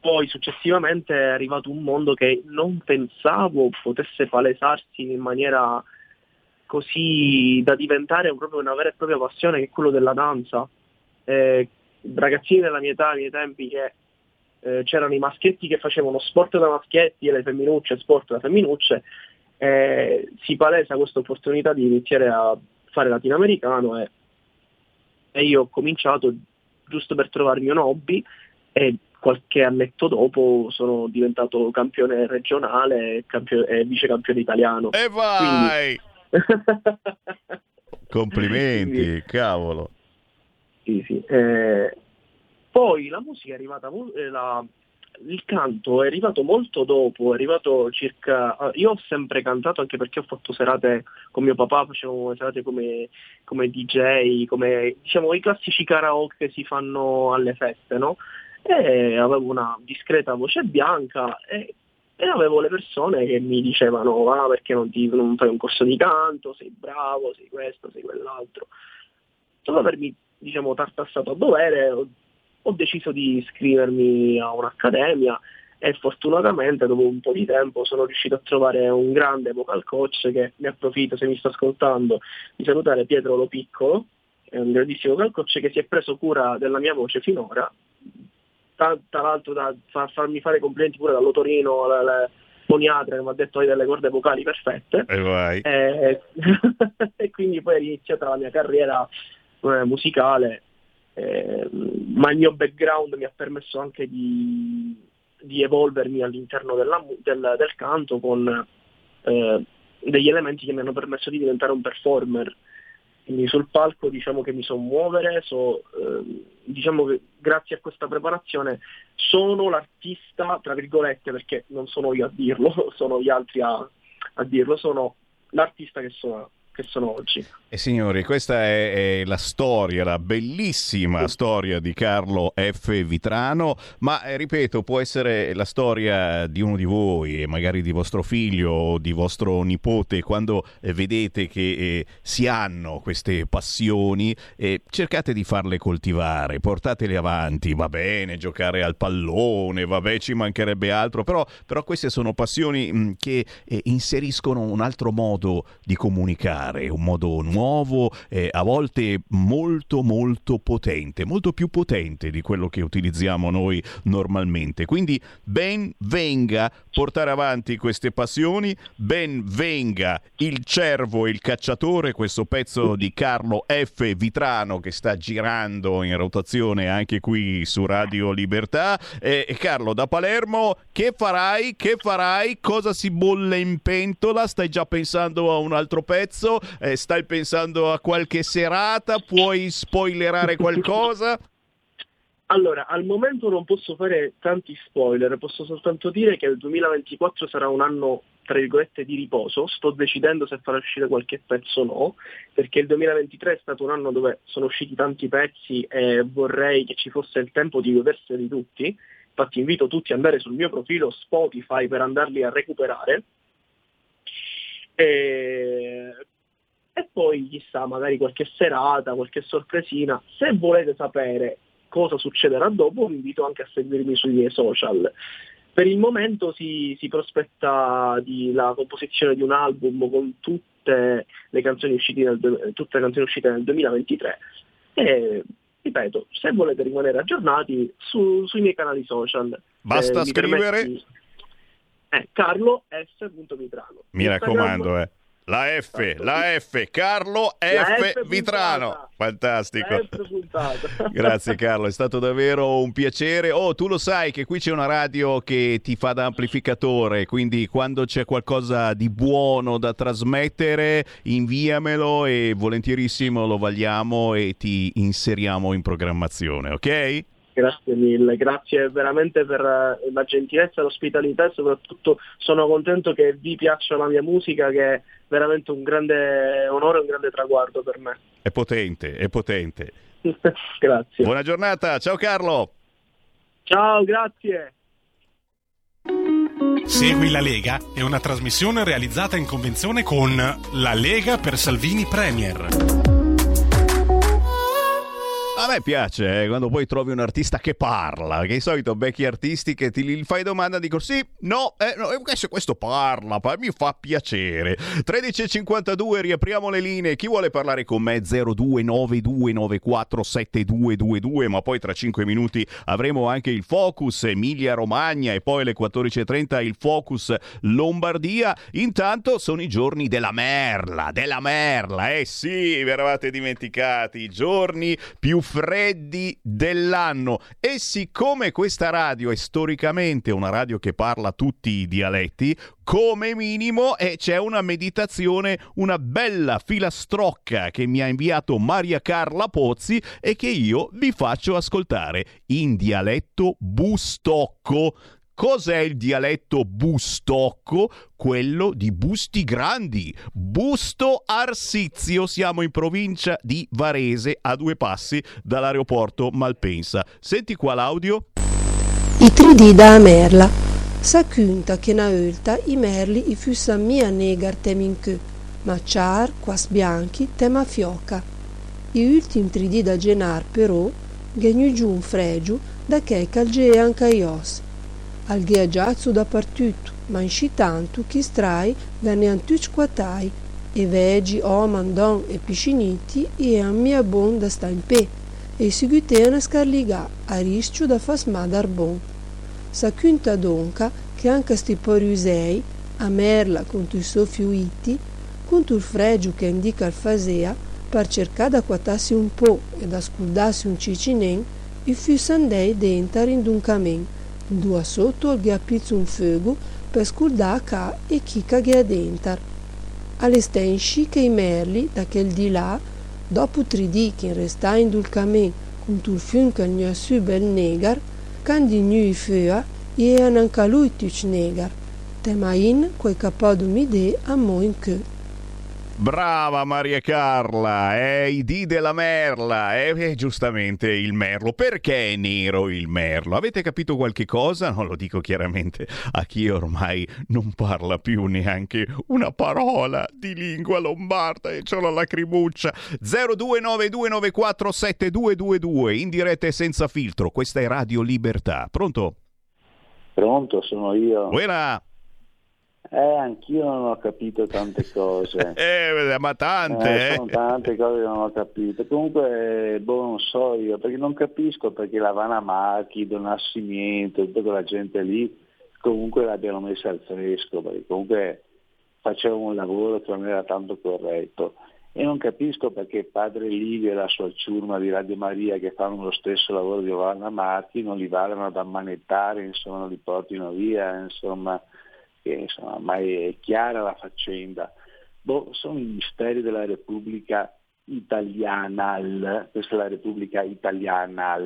Poi successivamente è arrivato un mondo che non pensavo potesse palesarsi in maniera così da diventare proprio una vera e propria passione, che è quello della danza. Ragazzini della mia età, ai miei tempi, che c'erano i maschietti che facevano sport da maschietti e le femminucce sport da femminucce, si palesa questa opportunità di iniziare a fare latinoamericano e io ho cominciato giusto per trovarmi un hobby e qualche annetto dopo sono diventato campione regionale e vicecampione italiano. E vai! Complimenti, quindi, cavolo! Sì. Poi la musica è arrivata, il canto è arrivato molto dopo, è arrivato circa... Io ho sempre cantato, anche perché ho fatto serate con mio papà, facevo serate come DJ, come diciamo i classici karaoke che si fanno alle feste, no? e avevo una discreta voce bianca e avevo le persone che mi dicevano ah, perché non fai un corso di canto, sei bravo, sei questo, sei quell'altro. Dopo avermi, diciamo, tartassato a dovere, ho deciso di iscrivermi a un'accademia e fortunatamente dopo un po' di tempo sono riuscito a trovare un grande vocal coach, che ne approfitto, se mi sta ascoltando, di salutare Pietro Lo Piccolo, è un grandissimo vocal coach che si è preso cura della mia voce finora, tra l'altro da farmi fare complimenti pure dall'otorino, alla foniatra che mi ha detto hai delle corde vocali perfette, e quindi poi è iniziata la mia carriera musicale, ma il mio background mi ha permesso anche di evolvermi all'interno del canto con degli elementi che mi hanno permesso di diventare un performer. Quindi sul palco diciamo che mi so muovere, diciamo che grazie a questa preparazione sono l'artista, tra virgolette, perché non sono io a dirlo, sono gli altri a dirlo, sono l'artista che sono oggi. E signori, questa è la storia, la bellissima storia di Carlo F. Vitrano, ma ripeto, può essere la storia di uno di voi e magari di vostro figlio o di vostro nipote. Quando vedete che si hanno queste passioni, cercate di farle coltivare, portatele avanti. Va bene giocare al pallone, vabbè, ci mancherebbe altro, però queste sono passioni che inseriscono un altro modo di comunicare, un modo nuovo, a volte molto molto potente, molto più potente di quello che utilizziamo noi normalmente. Quindi ben venga portare avanti queste passioni, ben venga Il cervo e il cacciatore, questo pezzo di Carlo F. Vitrano che sta girando in rotazione anche qui su Radio Libertà. Carlo, da Palermo, che farai? Cosa si bolle in pentola? Stai già pensando a un altro pezzo? Stai pensando a qualche serata? Puoi spoilerare qualcosa? Allora, al momento non posso fare tanti spoiler, posso soltanto dire che il 2024 sarà un anno, tra virgolette, di riposo. Sto decidendo se far uscire qualche pezzo o no, perché il 2023 è stato un anno dove sono usciti tanti pezzi e vorrei che ci fosse il tempo di goderseli tutti. Infatti invito tutti ad andare sul mio profilo Spotify per andarli a recuperare. E poi chissà, magari qualche serata, qualche sorpresina. Se volete sapere cosa succederà dopo, vi invito anche a seguirmi sui miei social. Per il momento si prospetta la composizione di un album con tutte le canzoni uscite nel 2023 e ripeto, se volete rimanere aggiornati sui miei canali social, basta scrivere Carlo F. Vitrano. Mi raccomando, La F, Carlo F. Vitrano. Fantastico. Grazie Carlo, è stato davvero un piacere. Oh, tu lo sai che qui c'è una radio che ti fa da amplificatore, quindi quando c'è qualcosa di buono da trasmettere inviamelo e volentierissimo lo vagliamo e ti inseriamo in programmazione, ok? Grazie mille, grazie veramente per la gentilezza, l'ospitalità e soprattutto sono contento che vi piaccia la mia musica, che è veramente un grande onore e un grande traguardo per me. È potente. Grazie. Buona giornata, ciao Carlo. Ciao, grazie. Segui la Lega è una trasmissione realizzata in convenzione con La Lega per Salvini Premier. A me piace quando poi trovi un artista che parla, che di solito becchi artisti che ti fai domanda, dico sì, no, no, se questo parla, mi fa piacere. 13.52, riapriamo le linee. Chi vuole parlare con me? 0292947222, ma poi tra 5 minuti avremo anche il Focus Emilia-Romagna e poi alle 14.30 il Focus Lombardia. Intanto sono i giorni della merla, sì, vi eravate dimenticati, i giorni più freddi dell'anno, e siccome questa radio è storicamente una radio che parla tutti i dialetti, come minimo c'è una meditazione, una bella filastrocca che mi ha inviato Maria Carla Pozzi e che io vi faccio ascoltare in dialetto bustocco. Cos'è il dialetto bustocco? Quello di Busti Grandi, Busto Arsizio. Siamo in provincia di Varese, a 2 passi dall'aeroporto Malpensa. Senti qua l'audio. I tridi da Merla. S'acchunta che na ölta i merli i fussa mia negar teminchè, ma ciar, quas bianchi, tema fioca. I ultim tridi da genar, però, genu giun fregiu, da che calgea anca ios. Alghea giazzu da partutto, ma incitantu chi strai da neantuc quatai, e vegi o mandon e pisciniti e a mia bon da sta in pe, e sigutena scarliga, a risciu da fasmadar bon. S'acchunta donca che anca sti poriusei, a merla con i soffiuiti, con il fregio che indica il fasea, per cercare da quatarsi un po' e da scudarsi un cicinen, i fussandei dentari in d'un camen, dua sotto al ghiappizzo un fuoco per scudare ca e chica che adentar. All'estensci che i merli, da quel di là, dopo tridì che resta in dul camen, con il fiun che ne ha su bel negar, candinu i fua, e ananca lui tic negar, temain quei capodumide a mo in che. Brava Maria Carla, è i dì della merla, è giustamente il merlo. Perché è nero il merlo? Avete capito qualche cosa? Non lo dico chiaramente a chi ormai non parla più neanche una parola di lingua lombarda e c'ho la lacrimuccia. 0292947222 in diretta e senza filtro, questa è Radio Libertà. Pronto? Pronto, sono io. Buona. Anch'io non ho capito tante cose. Ma tante. Sono tante cose che non ho capito. Comunque, non so io, perché non capisco perché la Vana Marchi, Don Nascimento, tutta quella gente lì, comunque l'abbiano messa al fresco, perché comunque faceva un lavoro che non era tanto corretto. E non capisco perché padre Livio e la sua ciurma di Radio Maria, che fanno lo stesso lavoro di Vana Marchi, non li vadano ad ammanettare, insomma, non li portino via, insomma... Che, insomma, ma è chiara la faccenda. Sono i misteri della Repubblica Italiana. Questa è la Repubblica Italiana.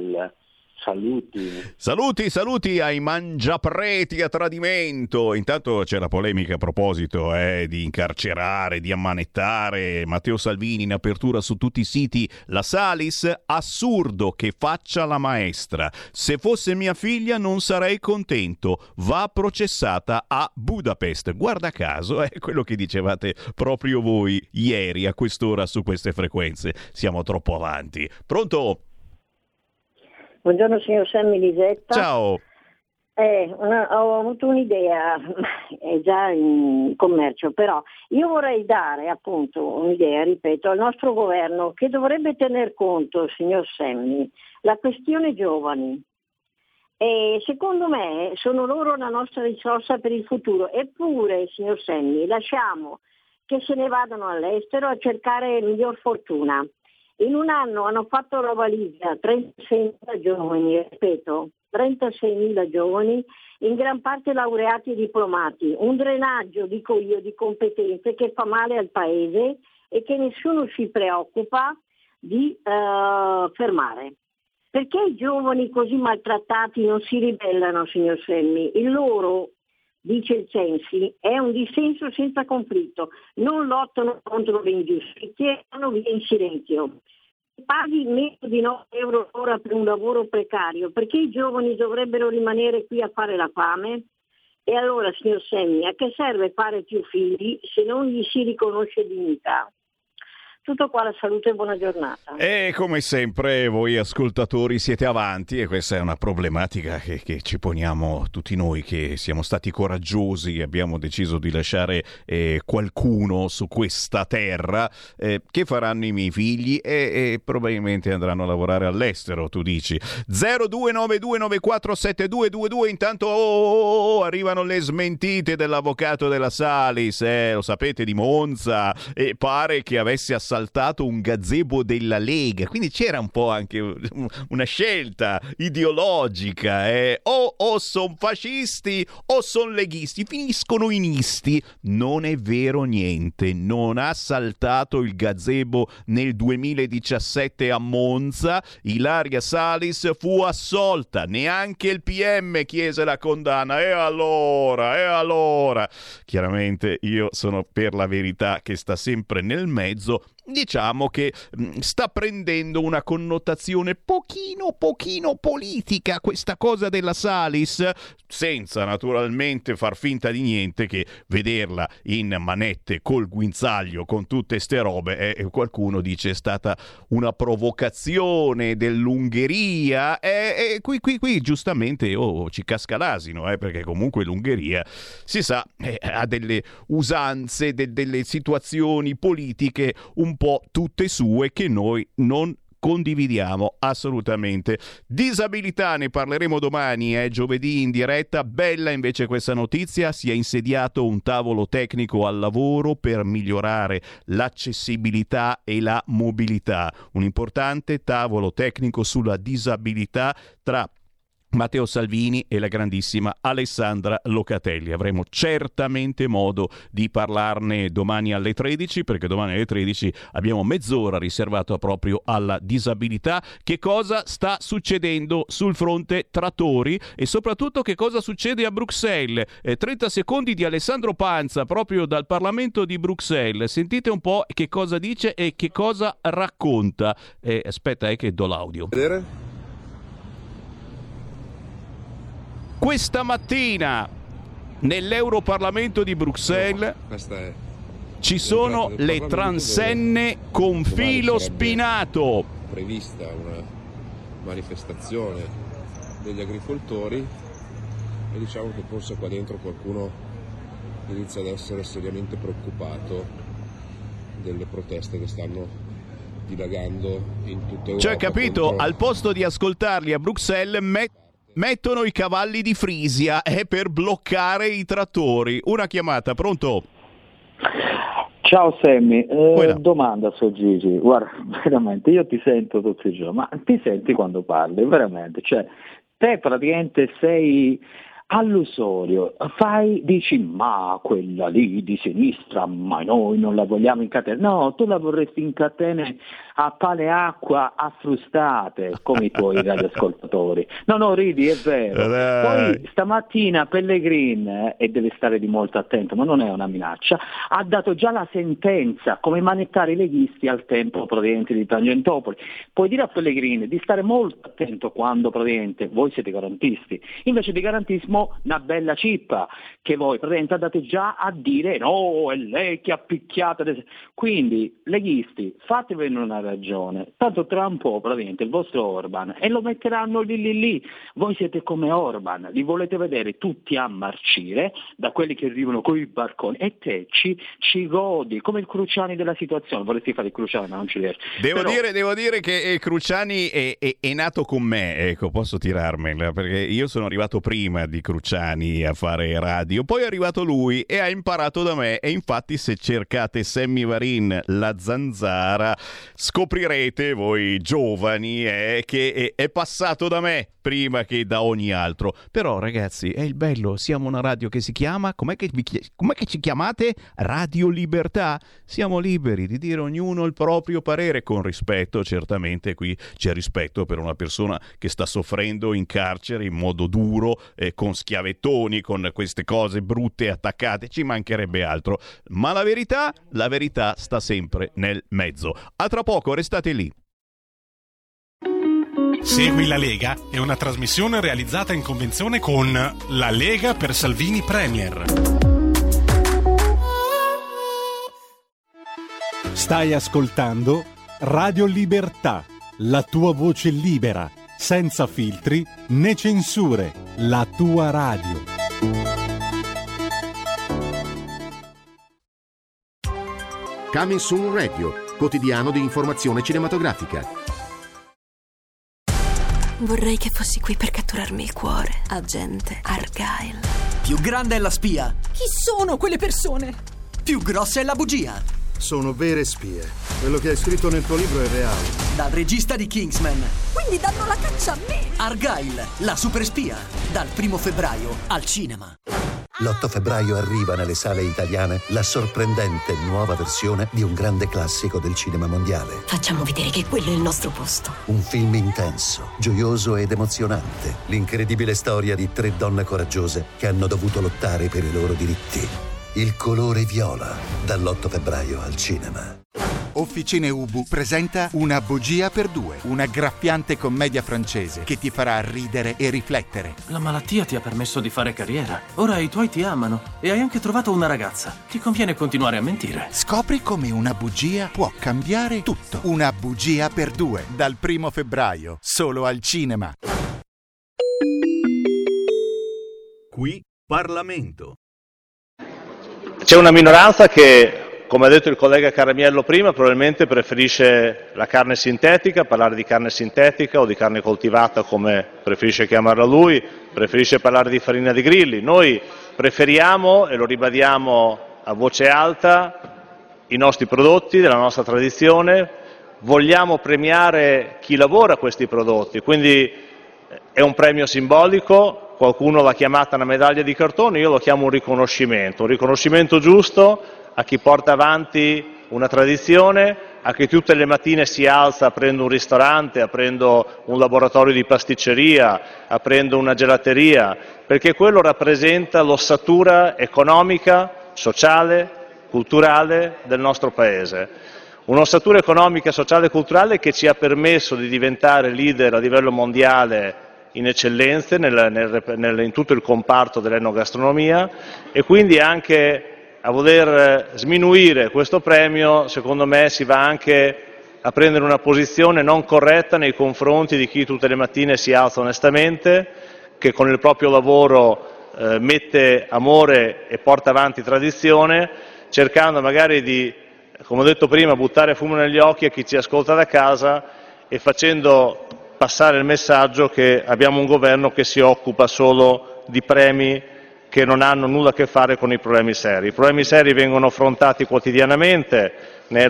Saluti ai mangiapreti a tradimento. Intanto c'è la polemica a proposito di incarcerare, di ammanettare Matteo Salvini in apertura su tutti i siti. La Salis: assurdo che faccia la maestra, se fosse mia figlia non sarei contento, va processata a Budapest. Guarda caso è quello che dicevate proprio voi ieri a quest'ora su queste frequenze. Siamo troppo avanti. Pronto? Buongiorno signor Sammy Lisetta. Ciao. Ho avuto un'idea, è già in commercio, però io vorrei dare appunto un'idea, ripeto, al nostro governo che dovrebbe tener conto, signor Sammy, la questione giovani. E secondo me sono loro la nostra risorsa per il futuro, eppure, signor Sammy, lasciamo che se ne vadano all'estero a cercare miglior fortuna. In un anno hanno fatto la valigia 36.000 giovani, ripeto, 36.000 giovani, in gran parte laureati e diplomati. Un drenaggio, dico io, di competenze che fa male al Paese e che nessuno si preoccupa di fermare. Perché i giovani così maltrattati non si ribellano, signor Semmi? Il loro, dice il Censi, è un dissenso senza conflitto, non lottano contro le ingiustizie, vanno via in silenzio. Paghi meno di 9 euro l'ora per un lavoro precario, perché i giovani dovrebbero rimanere qui a fare la fame? E allora, signor Semmi, a che serve fare più figli se non gli si riconosce dignità? Tutto qua, la salute e buona giornata. E come sempre voi ascoltatori siete avanti e questa è una problematica che ci poniamo tutti noi che siamo stati coraggiosi e abbiamo deciso di lasciare qualcuno su questa terra. Che faranno i miei figli e probabilmente andranno a lavorare all'estero, tu dici. 0292947222. Intanto arrivano le smentite dell'avvocato della Salis, lo sapete, di Monza, e pare che avesse assassinato un gazebo della Lega, quindi c'era un po' anche una scelta ideologica, o son fascisti o son leghisti, finiscono inisti. Non è vero niente, non ha saltato il gazebo nel 2017 a Monza. Ilaria Salis fu assolta, neanche il PM chiese la condanna. E allora chiaramente io sono per la verità che sta sempre nel mezzo. diciamo che sta prendendo una connotazione pochino politica questa cosa della Salis, senza naturalmente far finta di niente, che vederla in manette col guinzaglio con tutte ste robe, qualcuno dice è stata una provocazione dell'Ungheria, e qui giustamente ci casca l'asino, perché comunque l'Ungheria si sa ha delle usanze, delle situazioni politiche un po' tutte sue che noi non condividiamo assolutamente. Disabilità, ne parleremo domani, giovedì in diretta. Bella invece questa notizia: si è insediato un tavolo tecnico al lavoro per migliorare l'accessibilità e la mobilità, un importante tavolo tecnico sulla disabilità tra Matteo Salvini e la grandissima Alessandra Locatelli. Avremo certamente modo di parlarne domani alle 13, perché domani alle 13 abbiamo mezz'ora riservata proprio alla disabilità. Che cosa sta succedendo sul fronte trattori e soprattutto che cosa succede a Bruxelles. 30 secondi di Alessandro Panza proprio dal Parlamento di Bruxelles. Sentite un po' che cosa dice e che cosa racconta. Aspetta, che do l'audio. Vedere? Questa mattina nell'Europarlamento di Bruxelles ci sono le transenne con filo spinato. Prevista una manifestazione degli agricoltori e diciamo che forse qua dentro qualcuno inizia ad essere seriamente preoccupato delle proteste che stanno dilagando in tutta Europa. Cioè, capito, al posto di ascoltarli a Bruxelles mettono i cavalli di Frisia per bloccare i trattori. Una chiamata, pronto? Ciao Sammy, domanda su Gigi. Guarda, veramente io ti sento tutti i giorni, ma ti senti quando parli, veramente. Cioè, te praticamente sei allusorio, dici ma quella lì di sinistra, ma noi non la vogliamo in catena. No, tu la vorresti in catene a pale acqua, a frustate, come i tuoi radioascoltatori. No, ridi, è vero. Poi stamattina Pellegrini, e deve stare di molto attento, ma non è una minaccia, ha dato già la sentenza come manettare i leghisti al tempo proveniente di Tangentopoli. Puoi dire a Pellegrini di stare molto attento quando proveniente, voi siete garantisti, invece di garantismo una bella cippa che voi andate già a dire no, è lei che ha picchiato. Quindi leghisti, fatevene una ragione, tanto tra un po' il vostro Orban e lo metteranno lì, voi siete come Orban, li volete vedere tutti a marcire da quelli che arrivano coi barconi e te ci godi come il Cruciani della situazione. Vorresti fare il Cruciani ma non ci riesci. Devo dire che Cruciani è nato con me, ecco, posso tirarmela, perché io sono arrivato prima di Cruciani a fare radio, poi è arrivato lui e ha imparato da me, e infatti se cercate Sammy Varin la zanzara scoprirete voi giovani che è passato da me prima che da ogni altro. Però ragazzi, è il bello, siamo una radio che si chiama, com'è che ci chiamate? Radio Libertà. Siamo liberi di dire ognuno il proprio parere, con rispetto, certamente qui c'è rispetto per una persona che sta soffrendo in carcere in modo duro, con schiavettoni, con queste cose brutte attaccate, ci mancherebbe altro, ma la verità sta sempre nel mezzo. A tra poco, restate lì. Segui la Lega è una trasmissione realizzata in convenzione con La Lega per Salvini Premier. Stai ascoltando Radio Libertà, la tua voce libera, senza filtri né censure, la tua radio. Coming Soon Radio, quotidiano di informazione cinematografica. Vorrei che fossi qui per catturarmi il cuore, agente Argyle. Più grande è la spia. Chi sono quelle persone? Più grossa è la bugia. Sono vere spie. Quello che hai scritto nel tuo libro è reale. Dal regista di Kingsman. Quindi danno la caccia a me. Argyle, la superspia. Dal 1° febbraio al cinema. L'8 febbraio arriva nelle sale italiane la sorprendente nuova versione di un grande classico del cinema mondiale. Facciamo vedere che quello è il nostro posto. Un film intenso, gioioso ed emozionante. L'incredibile storia di 3 donne coraggiose che hanno dovuto lottare per i loro diritti. Il colore viola, dall'8 febbraio al cinema. Officine Ubu presenta Una bugia per due, una graffiante commedia francese che ti farà ridere e riflettere. La malattia ti ha permesso di fare carriera. Ora i tuoi ti amano e hai anche trovato una ragazza. Ti conviene continuare a mentire. Scopri come una bugia può cambiare tutto. Una bugia per due, dal 1° febbraio, solo al cinema. Qui Parlamento. C'è una minoranza che, come ha detto il collega Caramiello prima, probabilmente preferisce la carne sintetica, parlare di carne sintetica o di carne coltivata come preferisce chiamarla lui, preferisce parlare di farina di grilli. Noi preferiamo, e lo ribadiamo a voce alta, i nostri prodotti, della nostra tradizione, vogliamo premiare chi lavora questi prodotti, quindi è un premio simbolico. Qualcuno l'ha chiamata una medaglia di cartone, io lo chiamo un riconoscimento giusto a chi porta avanti una tradizione, a chi tutte le mattine si alza aprendo un ristorante, aprendo un laboratorio di pasticceria, aprendo una gelateria, perché quello rappresenta l'ossatura economica, sociale, culturale del nostro Paese. Un'ossatura economica, sociale e culturale che ci ha permesso di diventare leader a livello mondiale in eccellenze in tutto il comparto dell'enogastronomia, e quindi anche a voler sminuire questo premio, secondo me, si va anche a prendere una posizione non corretta nei confronti di chi tutte le mattine si alza onestamente, che con il proprio lavoro mette amore e porta avanti tradizione, cercando magari di, come ho detto prima, buttare fumo negli occhi a chi ci ascolta da casa e facendo passare il messaggio che abbiamo un governo che si occupa solo di premi che non hanno nulla a che fare con i problemi seri. I problemi seri vengono affrontati quotidianamente, ne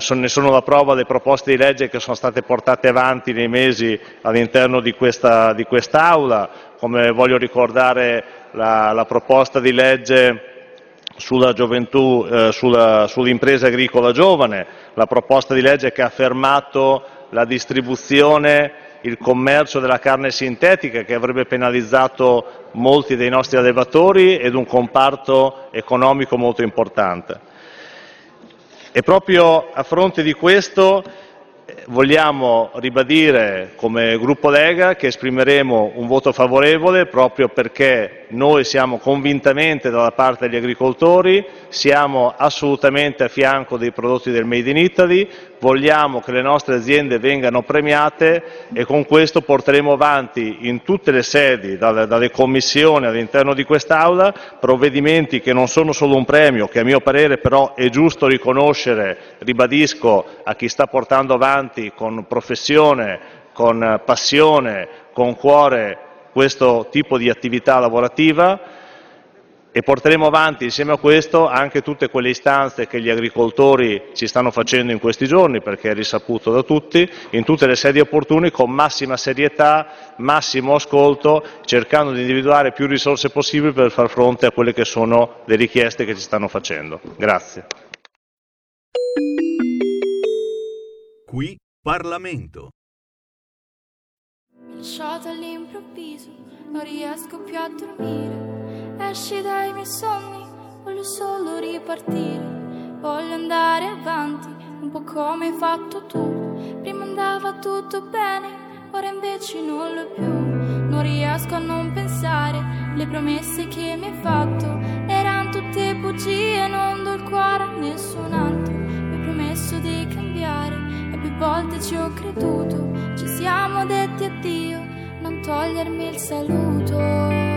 sono la prova le proposte di legge che sono state portate avanti nei mesi all'interno di quest'Aula, come voglio ricordare la proposta di legge sulla gioventù, sull'impresa agricola giovane, la proposta di legge che ha fermato la distribuzione, il commercio della carne sintetica che avrebbe penalizzato molti dei nostri allevatori ed un comparto economico molto importante. E proprio a fronte di questo vogliamo ribadire come gruppo Lega che esprimeremo un voto favorevole, proprio perché noi siamo convintamente dalla parte degli agricoltori, siamo assolutamente a fianco dei prodotti del Made in Italy, vogliamo che le nostre aziende vengano premiate e con questo porteremo avanti in tutte le sedi, dalle commissioni all'interno di quest'Aula, provvedimenti che non sono solo un premio, che a mio parere però è giusto riconoscere, ribadisco, a chi sta portando avanti con professione, con passione, con cuore questo tipo di attività lavorativa, e porteremo avanti insieme a questo anche tutte quelle istanze che gli agricoltori ci stanno facendo in questi giorni, perché è risaputo da tutti, in tutte le sedi opportune, con massima serietà, massimo ascolto, cercando di individuare più risorse possibili per far fronte a quelle che sono le richieste che ci stanno facendo. Grazie. Qui Parlamento. Mi lasciata all'improvviso, non riesco più a dormire. Esci dai miei sogni, voglio solo ripartire. Voglio andare avanti, un po' come hai fatto tu. Prima andava tutto bene, ora invece non lo è più. Non riesco a non pensare, le promesse che mi hai fatto erano tutte bugie, non do il cuore a nessun altro. Mi hai promesso di cambiare, più volte ci ho creduto, ci siamo detti addio, non togliermi il saluto.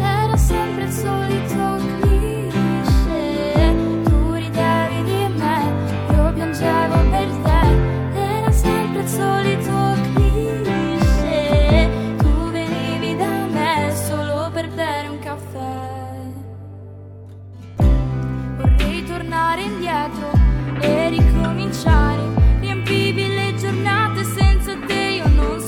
Era sempre il solito cliché, tu ridevi di me, io piangevo per te. Era sempre il solito cliché, tu venivi da me solo per bere un caffè. Tornare indietro e ricominciare, riempivi le giornate senza te, io non so.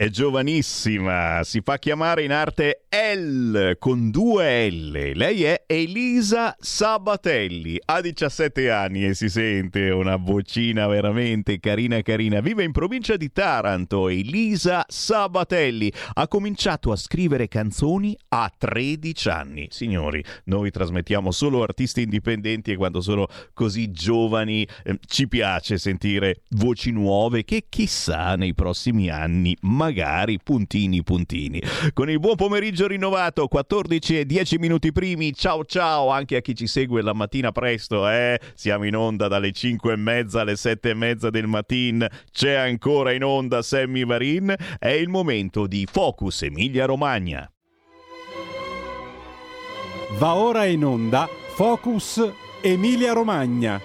è giovanissima, si fa chiamare in arte L con due L, lei è Elisa Sabatelli, ha 17 anni e si sente una vocina veramente carina carina, vive in provincia di Taranto. Elisa Sabatelli ha cominciato a scrivere canzoni a 13 anni, signori, noi trasmettiamo solo artisti indipendenti e quando sono così giovani ci piace sentire voci nuove che chissà nei prossimi anni magari puntini puntini. Con il buon pomeriggio rinnovato, 14:10 primi, ciao ciao anche a chi ci segue la mattina presto, siamo in onda dalle 5:30 alle 7:30 del mattino, c'è ancora in onda Sammy Varin, è il momento di Focus Emilia-Romagna. Va ora in onda Focus Emilia-Romagna.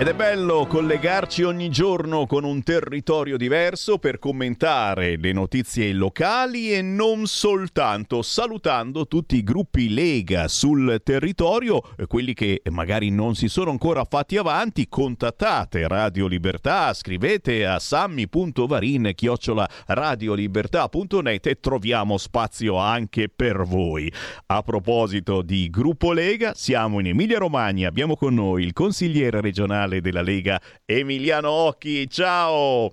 Ed è bello collegarci ogni giorno con un territorio diverso per commentare le notizie locali e non soltanto, salutando tutti i gruppi Lega sul territorio, quelli che magari non si sono ancora fatti avanti. Contattate Radio Libertà, scrivete a sammy.varin@radiolibertà.net e troviamo spazio anche per voi. A proposito di gruppo Lega, siamo in Emilia-Romagna, abbiamo con noi il consigliere regionale della Lega Emiliano Occhi. Ciao!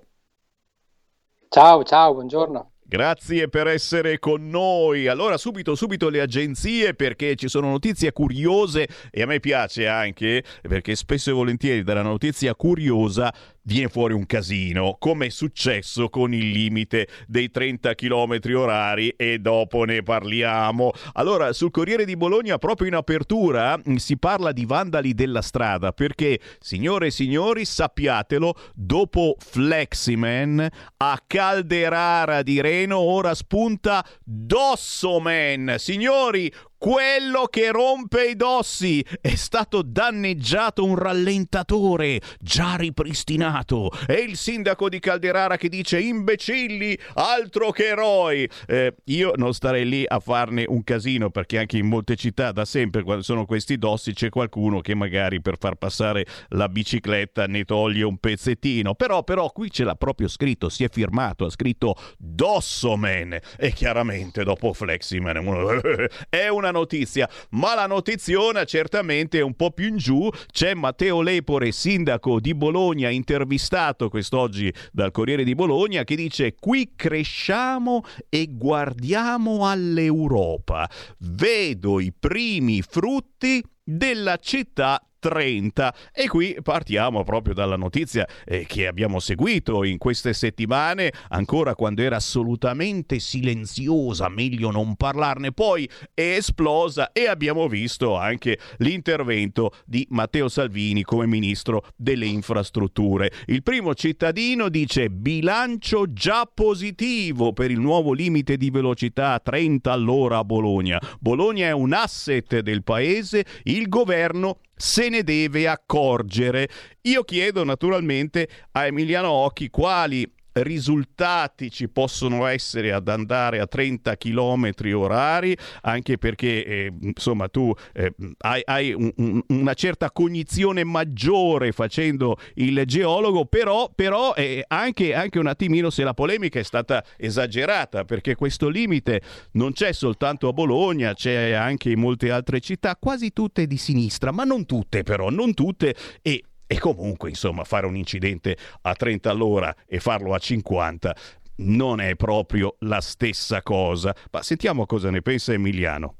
Ciao, ciao, buongiorno. Grazie per essere con noi. Allora subito le agenzie, perché ci sono notizie curiose e a me piace anche perché spesso e volentieri dalla notizia curiosa viene fuori un casino, come è successo con il limite dei 30 km/h, e dopo ne parliamo. Allora, sul Corriere di Bologna, proprio in apertura, si parla di vandali della strada, perché, signore e signori, sappiatelo, dopo Fleximan, a Calderara di Reno ora spunta Dossomen. Signori, quello che rompe i dossi, è stato danneggiato un rallentatore già ripristinato, e il sindaco di Calderara che dice imbecilli altro che eroi. Io non starei lì a farne un casino, perché anche in molte città da sempre quando sono questi dossi c'è qualcuno che magari per far passare la bicicletta ne toglie un pezzettino, però qui ce l'ha proprio scritto, si è firmato, ha scritto Dossomen, e chiaramente dopo Fleximan uno è una notizia, ma la notiziona certamente è un po' più in giù. C'è Matteo Lepore, sindaco di Bologna, intervistato quest'oggi dal Corriere di Bologna, che dice qui cresciamo e guardiamo all'Europa, vedo i primi frutti della città 30. E qui partiamo proprio dalla notizia che abbiamo seguito in queste settimane, ancora quando era assolutamente silenziosa, meglio non parlarne, poi è esplosa e abbiamo visto anche l'intervento di Matteo Salvini come ministro delle infrastrutture. Il primo cittadino dice bilancio già positivo per il nuovo limite di velocità a 30 all'ora a Bologna. Bologna è un asset del paese, il governo se ne deve accorgere. Io chiedo naturalmente a Emiliano Occhi quali risultati ci possono essere ad andare a 30 km/h, anche perché insomma tu hai una certa cognizione maggiore facendo il geologo, però anche un attimino se la polemica è stata esagerata, perché questo limite non c'è soltanto a Bologna, c'è anche in molte altre città, quasi tutte di sinistra, ma non tutte però, non tutte, e comunque, insomma, fare un incidente a 30 all'ora e farlo a 50 non è proprio la stessa cosa. Ma sentiamo cosa ne pensa Emiliano.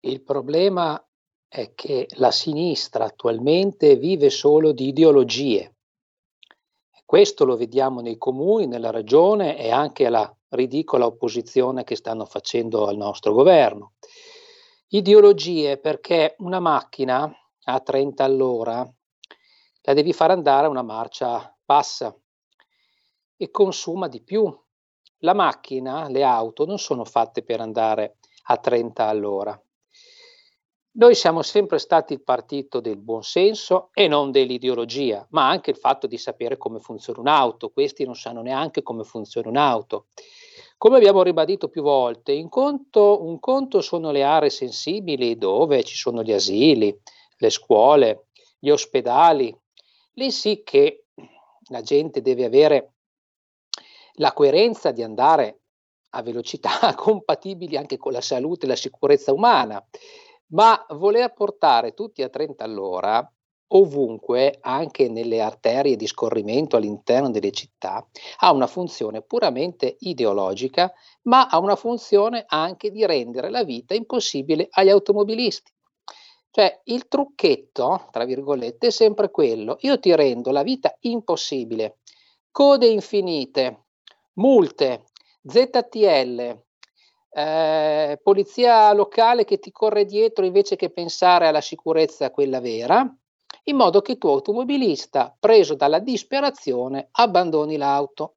Il problema è che la sinistra attualmente vive solo di ideologie. Questo lo vediamo nei comuni, nella regione e anche alla ridicola opposizione che stanno facendo al nostro governo. Ideologie perché una macchina a 30 all'ora la devi far andare a una marcia bassa e consuma di più. La macchina, le auto non sono fatte per andare a 30 all'ora. Noi siamo sempre stati il partito del buonsenso e non dell'ideologia, ma anche il fatto di sapere come funziona un'auto. Questi non sanno neanche come funziona un'auto. Come abbiamo ribadito più volte, un conto sono le aree sensibili dove ci sono gli asili, le scuole, gli gli ospedali. Lì sì che la gente deve avere la coerenza di andare a velocità compatibili anche con la salute e la sicurezza umana, ma voler portare tutti a 30 all'ora ovunque, anche nelle arterie di scorrimento all'interno delle città, ha una funzione puramente ideologica, ma ha una funzione anche di rendere la vita impossibile agli automobilisti. Cioè il trucchetto, tra virgolette, è sempre quello: io ti rendo la vita impossibile, code infinite, multe, ZTL, polizia locale che ti corre dietro invece che pensare alla sicurezza quella vera, in modo che tu, automobilista, preso dalla disperazione, abbandoni l'auto.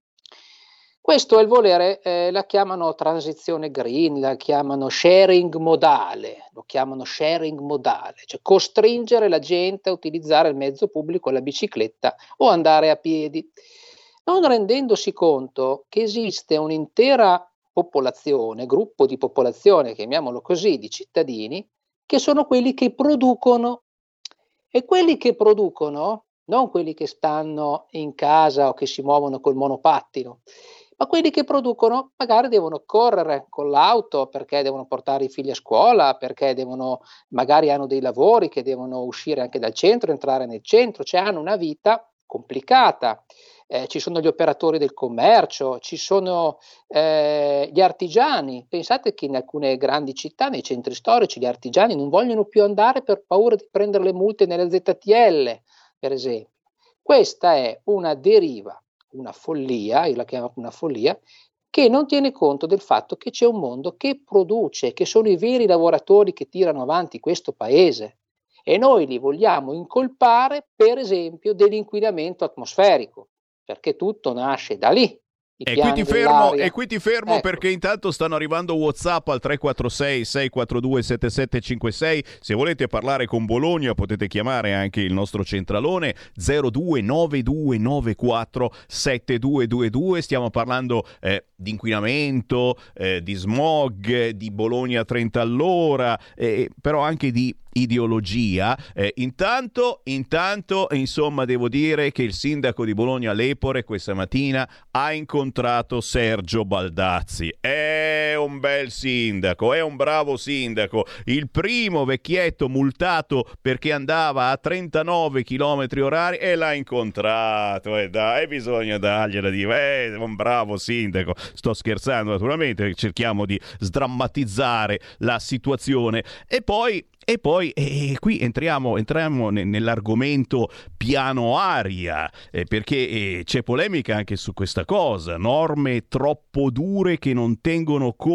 Questo è il volere, la chiamano transizione green, la chiamano sharing modale, cioè costringere la gente a utilizzare il mezzo pubblico, la bicicletta o andare a piedi, non rendendosi conto che esiste un'intera popolazione, gruppo di popolazione, chiamiamolo così, di cittadini, che sono quelli che producono. E quelli che producono, non quelli che stanno in casa o che si muovono col monopattino, ma quelli che producono magari devono correre con l'auto perché devono portare i figli a scuola, perché devono, magari hanno dei lavori che devono uscire anche dal centro, entrare nel centro, cioè hanno una vita complicata. Ci sono gli operatori del commercio, ci sono gli artigiani. Pensate che in alcune grandi città, nei centri storici, gli artigiani non vogliono più andare per paura di prendere le multe nelle ZTL, per esempio. Questa è una deriva, una follia, io la chiamo una follia, che non tiene conto del fatto che c'è un mondo che produce, che sono i veri lavoratori che tirano avanti questo paese, e noi li vogliamo incolpare, per esempio, dell'inquinamento atmosferico, perché tutto nasce da lì. E qui ti fermo, ecco. Perché intanto stanno arrivando WhatsApp al 346-642-7756. Se volete parlare con Bologna potete chiamare anche il nostro centralone 0292947222. Stiamo parlando di inquinamento, di smog, di Bologna 30 all'ora, però anche di ideologia. Intanto, insomma, devo dire che il sindaco di Bologna Lepore questa mattina ha incontrato Sergio Baldazzi. È un bel sindaco, è un bravo sindaco, il primo vecchietto multato perché andava a 39 km/h, e l'ha incontrato, e bisogna dargliela di è un bravo sindaco. Sto scherzando, naturalmente, cerchiamo di sdrammatizzare la situazione. E poi qui entriamo nell'argomento piano aria, perché c'è polemica anche su questa cosa: norme troppo dure che non tengono conto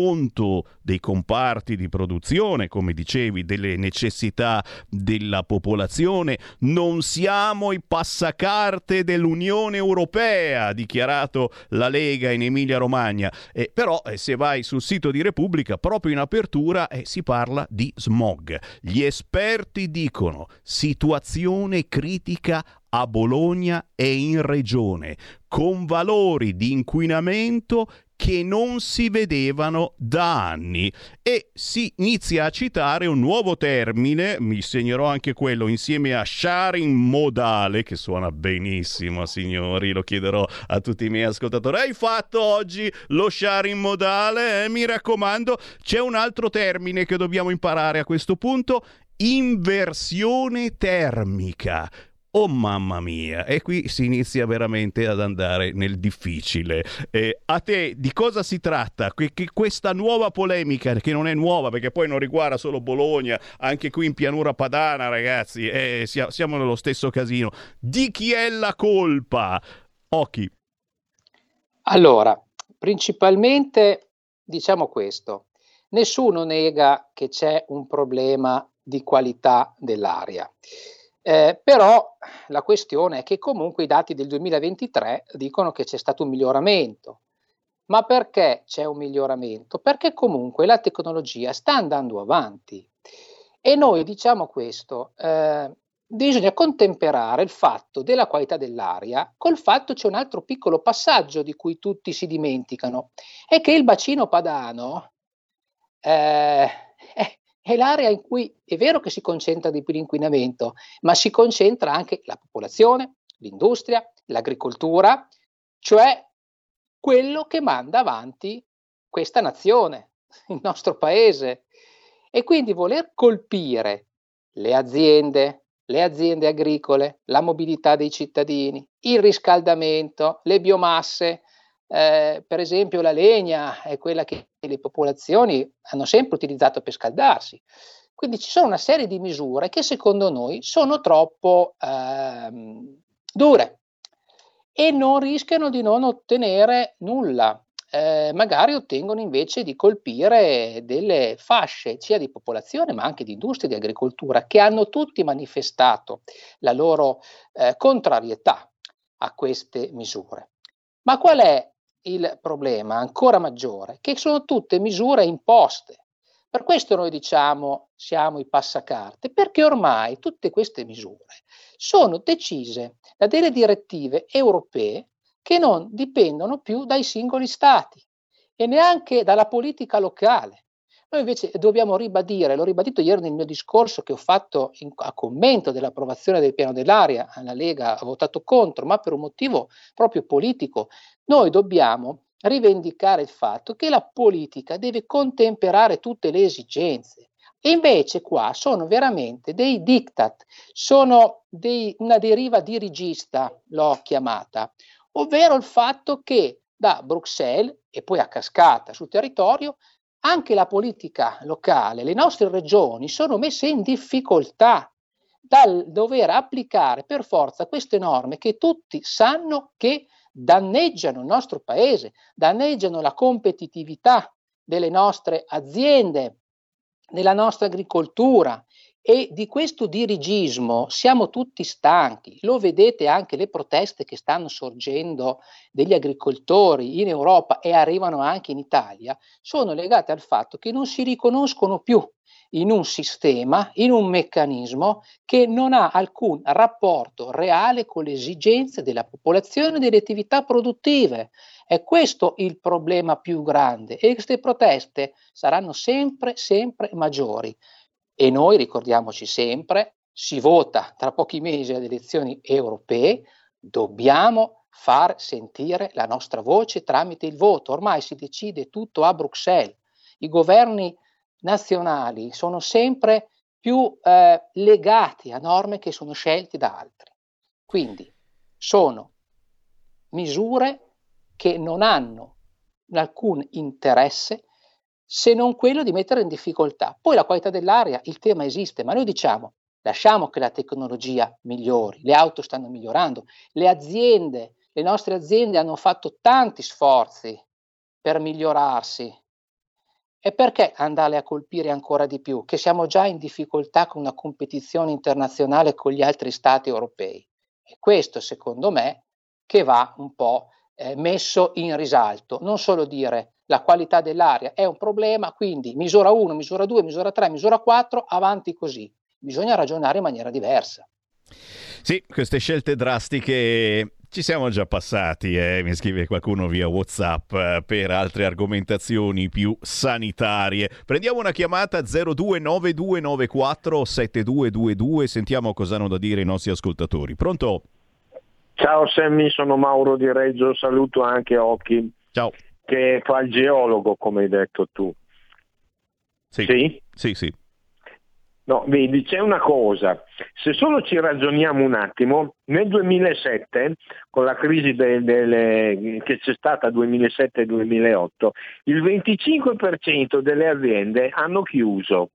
dei comparti di produzione, come dicevi, delle necessità della popolazione. Non siamo i passacarte dell'Unione Europea, ha dichiarato la Lega in Emilia-Romagna. Però se vai sul sito di Repubblica, proprio in apertura, si parla di smog. Gli esperti dicono: situazione critica a Bologna e in regione, con valori di inquinamento che non si vedevano da anni. E si inizia a citare un nuovo termine, mi segnerò anche quello, insieme a sharing modale, che suona benissimo, signori, lo chiederò a tutti i miei ascoltatori: hai fatto oggi lo sharing modale? Mi raccomando. C'è un altro termine che dobbiamo imparare a questo punto: inversione termica. Oh mamma mia, e qui si inizia veramente ad andare nel difficile. A te di cosa si tratta? Che questa nuova polemica, che non è nuova perché poi non riguarda solo Bologna, anche qui in pianura padana, ragazzi, siamo nello stesso casino. Di chi è la colpa? Occhi. Allora, principalmente diciamo questo: nessuno nega che c'è un problema di qualità dell'aria. Però la questione è che comunque i dati del 2023 dicono che c'è stato un miglioramento. Ma perché c'è un miglioramento? Perché comunque la tecnologia sta andando avanti, e noi diciamo questo: bisogna contemperare il fatto della qualità dell'aria col fatto, c'è un altro piccolo passaggio di cui tutti si dimenticano, è che il bacino padano è l'area in cui è vero che si concentra di più l'inquinamento, ma si concentra anche la popolazione, l'industria, l'agricoltura, cioè quello che manda avanti questa nazione, il nostro paese. E quindi voler colpire le aziende agricole, la mobilità dei cittadini, il riscaldamento, le biomasse, per esempio la legna è quella che le popolazioni hanno sempre utilizzato per scaldarsi. Quindi ci sono una serie di misure che secondo noi sono troppo dure e non rischiano di non ottenere nulla. Magari ottengono invece di colpire delle fasce sia di popolazione ma anche di industria e di agricoltura che hanno tutti manifestato la loro contrarietà a queste misure. Ma qual è il problema ancora maggiore? Che sono tutte misure imposte. Per questo noi diciamo siamo i passacarte, perché ormai tutte queste misure sono decise da delle direttive europee che non dipendono più dai singoli stati e neanche dalla politica locale. Noi invece dobbiamo ribadire, l'ho ribadito ieri nel mio discorso che ho fatto a commento dell'approvazione del piano dell'aria, la Lega ha votato contro, ma per un motivo proprio politico. Noi dobbiamo rivendicare il fatto che la politica deve contemperare tutte le esigenze. E invece qua sono veramente dei diktat, sono una deriva dirigista, l'ho chiamata, ovvero il fatto che da Bruxelles e poi a cascata sul territorio anche la politica locale, le nostre regioni sono messe in difficoltà dal dover applicare per forza queste norme che tutti sanno che danneggiano il nostro paese, danneggiano la competitività delle nostre aziende, della nostra agricoltura. E di questo dirigismo siamo tutti stanchi, lo vedete anche le proteste che stanno sorgendo degli agricoltori in Europa e arrivano anche in Italia, sono legate al fatto che non si riconoscono più in un sistema, in un meccanismo che non ha alcun rapporto reale con le esigenze della popolazione e delle attività produttive. È questo il problema più grande e queste proteste saranno sempre maggiori. E noi, ricordiamoci sempre, si vota tra pochi mesi alle elezioni europee, dobbiamo far sentire la nostra voce tramite il voto. Ormai si decide tutto a Bruxelles. I governi nazionali sono sempre più legati a norme che sono scelte da altri. Quindi sono misure che non hanno alcun interesse se non quello di mettere in difficoltà. Poi la qualità dell'aria, il tema esiste, ma noi diciamo lasciamo che la tecnologia migliori, le auto stanno migliorando, le aziende, le nostre aziende hanno fatto tanti sforzi per migliorarsi. E perché andare a colpire ancora di più? Che siamo già in difficoltà con una competizione internazionale con gli altri stati europei. E questo, secondo me, che va un po' messo in risalto. Non solo dire la qualità dell'aria è un problema, quindi misura 1, misura 2, misura 3, misura 4, avanti così. Bisogna ragionare in maniera diversa. Sì, queste scelte drastiche ci siamo già passati, mi scrive qualcuno via WhatsApp per altre argomentazioni più sanitarie. Prendiamo una chiamata 0292947222, sentiamo cosa hanno da dire i nostri ascoltatori. Pronto? Ciao Sammy, sono Mauro di Reggio, saluto anche Occhi. Ciao. Che fa il geologo, come hai detto tu. Sì. No, vedi, c'è una cosa. Se solo ci ragioniamo un attimo, nel 2007, con la crisi che c'è stata 2007-2008, il 25% delle aziende hanno chiuso.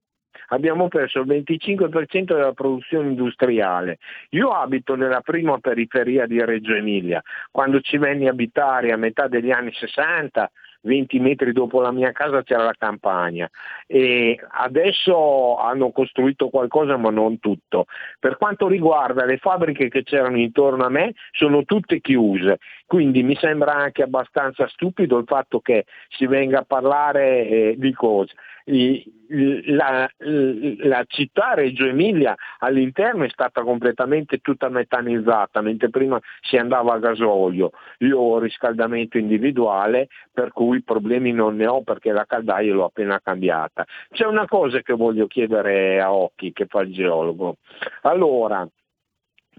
Abbiamo perso il 25% della produzione industriale. Io abito nella prima periferia di Reggio Emilia. Quando ci venni a abitare a metà degli anni 60, 20 metri dopo la mia casa c'era la campagna. E adesso hanno costruito qualcosa ma non tutto. Per quanto riguarda le fabbriche che c'erano intorno a me, sono tutte chiuse. Quindi mi sembra anche abbastanza stupido il fatto che si venga a parlare di cose. La città Reggio Emilia all'interno è stata completamente tutta metanizzata, mentre prima si andava a gasolio. Io ho riscaldamento individuale, per cui lui problemi non ne ho perché la caldaia l'ho appena cambiata. C'è una cosa che voglio chiedere a Occhi, che fa il geologo. Allora,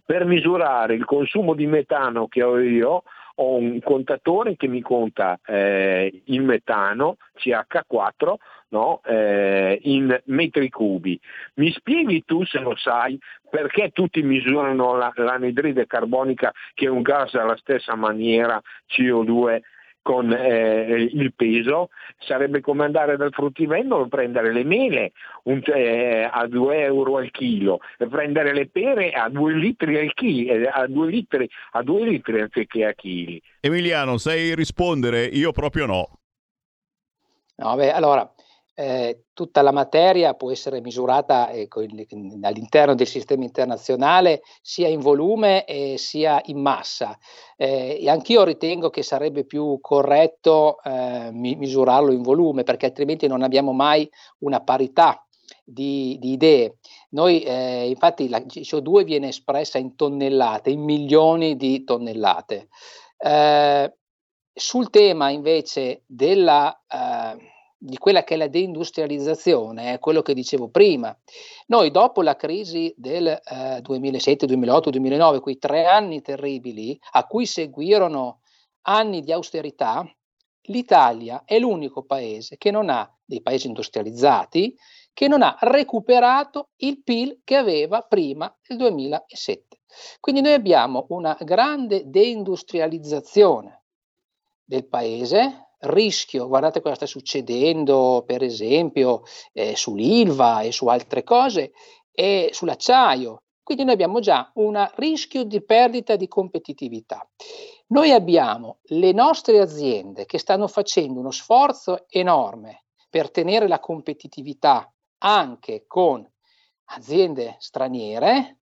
per misurare il consumo di metano che ho io, ho un contatore che mi conta il metano, CH4, no? In metri cubi. Mi spieghi tu, se lo sai, perché tutti misurano l'anidride carbonica, che è un gas alla stessa maniera, CO2, con il peso? Sarebbe come andare dal fruttivendolo e prendere le mele a 2 euro al chilo, e prendere le pere a 2 litri al chilo, a 2 litri anziché a chili. Emiliano, sai rispondere? Io proprio no. No, beh, allora, tutta la materia può essere misurata all'interno del sistema internazionale, sia in volume sia in massa. Anch'io ritengo che sarebbe più corretto misurarlo in volume, perché altrimenti non abbiamo mai una parità di idee. Noi infatti la CO2 viene espressa in tonnellate, in milioni di tonnellate. Sul tema invece di quella che è la deindustrializzazione, è quello che dicevo prima. Noi dopo la crisi del 2007, 2008, 2009, quei 3 anni terribili a cui seguirono anni di austerità, l'Italia è l'unico paese che non ha, dei paesi industrializzati, che non ha recuperato il PIL che aveva prima del 2007. Quindi noi abbiamo una grande deindustrializzazione del paese, rischio, guardate cosa sta succedendo per esempio sull'Ilva e su altre cose e sull'acciaio, quindi noi abbiamo già un rischio di perdita di competitività. Noi abbiamo le nostre aziende che stanno facendo uno sforzo enorme per tenere la competitività anche con aziende straniere,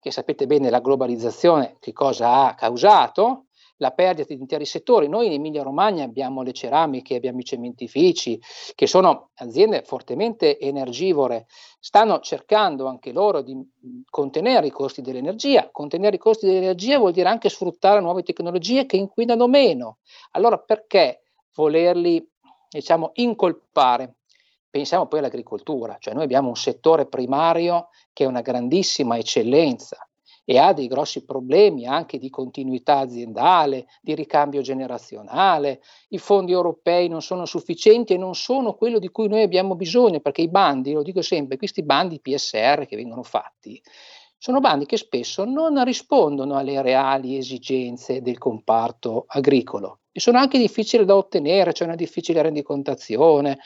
che sapete bene la globalizzazione che cosa ha causato, la perdita di interi settori. Noi in Emilia-Romagna abbiamo le ceramiche, abbiamo i cementifici, che sono aziende fortemente energivore, stanno cercando anche loro di contenere i costi dell'energia. Contenere i costi dell'energia vuol dire anche sfruttare nuove tecnologie che inquinano meno. Allora perché volerli, diciamo, incolpare? Pensiamo poi all'agricoltura, cioè noi abbiamo un settore primario che è una grandissima eccellenza, e ha dei grossi problemi anche di continuità aziendale, di ricambio generazionale. I fondi europei non sono sufficienti e non sono quello di cui noi abbiamo bisogno, perché i bandi, lo dico sempre, questi bandi PSR che vengono fatti, sono bandi che spesso non rispondono alle reali esigenze del comparto agricolo e sono anche difficili da ottenere, c'è una difficile rendicontazione.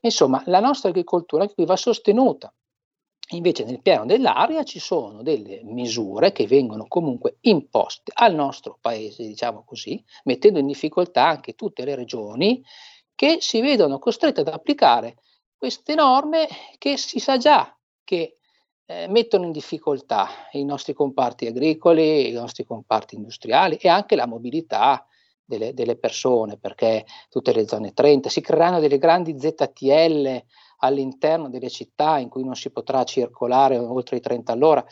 Insomma, la nostra agricoltura anche qui va sostenuta. Invece nel piano dell'area ci sono delle misure che vengono comunque imposte al nostro paese, diciamo così, mettendo in difficoltà anche tutte le regioni che si vedono costrette ad applicare queste norme che si sa già che mettono in difficoltà i nostri comparti agricoli, i nostri comparti industriali e anche la mobilità delle persone, perché tutte le zone 30 si creeranno delle grandi ZTL all'interno delle città in cui non si potrà circolare oltre i 30 all'ora.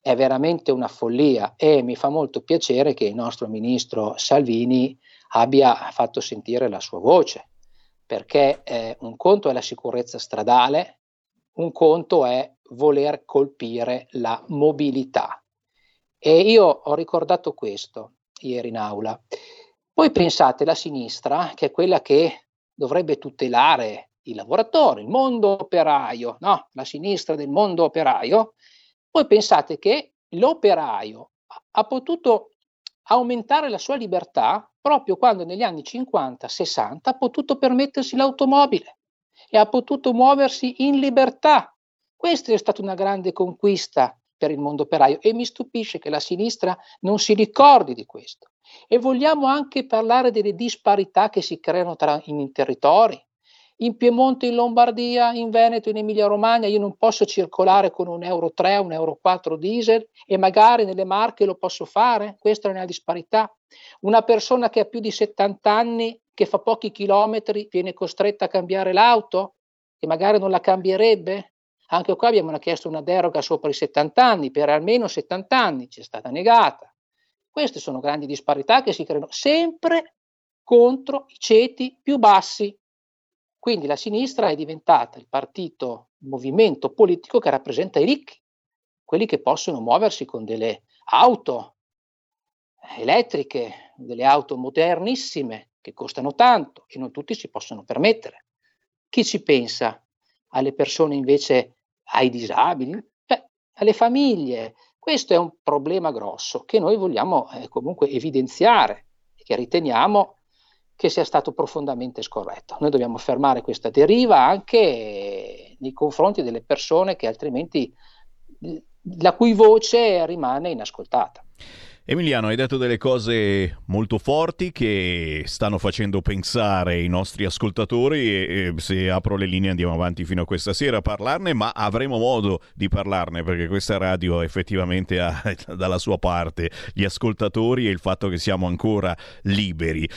È veramente una follia e mi fa molto piacere che il nostro ministro Salvini abbia fatto sentire la sua voce, perché un conto è la sicurezza stradale, un conto è voler colpire la mobilità. E io ho ricordato questo ieri in aula. Poi pensate la sinistra, che è quella che dovrebbe tutelare i lavoratori, il mondo operaio, no? La sinistra del mondo operaio. Voi pensate che l'operaio ha potuto aumentare la sua libertà proprio quando negli anni 50-60 ha potuto permettersi l'automobile e ha potuto muoversi in libertà. Questa è stata una grande conquista per il mondo operaio e mi stupisce che la sinistra non si ricordi di questo. E vogliamo anche parlare delle disparità che si creano in territori. In Piemonte, in Lombardia, in Veneto, in Emilia-Romagna io non posso circolare con un Euro 3, un Euro 4 diesel e magari nelle Marche lo posso fare. Questa è una disparità. Una persona che ha più di 70 anni, che fa pochi chilometri, viene costretta a cambiare l'auto e magari non la cambierebbe. Anche qua abbiamo chiesto una deroga sopra i 70 anni, per almeno 70 anni, ci è stata negata. Queste sono grandi disparità che si creano sempre contro i ceti più bassi. Quindi la sinistra è diventata il partito, il movimento politico che rappresenta i ricchi, quelli che possono muoversi con delle auto elettriche, delle auto modernissime che costano tanto e non tutti si possono permettere. Chi ci pensa? Alle persone invece, ai disabili, alle famiglie. Questo è un problema grosso che noi vogliamo comunque evidenziare e che riteniamo che sia stato profondamente scorretto. Noi dobbiamo fermare questa deriva anche nei confronti delle persone che altrimenti la cui voce rimane inascoltata. Emiliano, hai detto delle cose molto forti che stanno facendo pensare i nostri ascoltatori e se apro le linee andiamo avanti fino a questa sera a parlarne, ma avremo modo di parlarne perché questa radio effettivamente ha dalla sua parte gli ascoltatori e il fatto che siamo ancora liberi.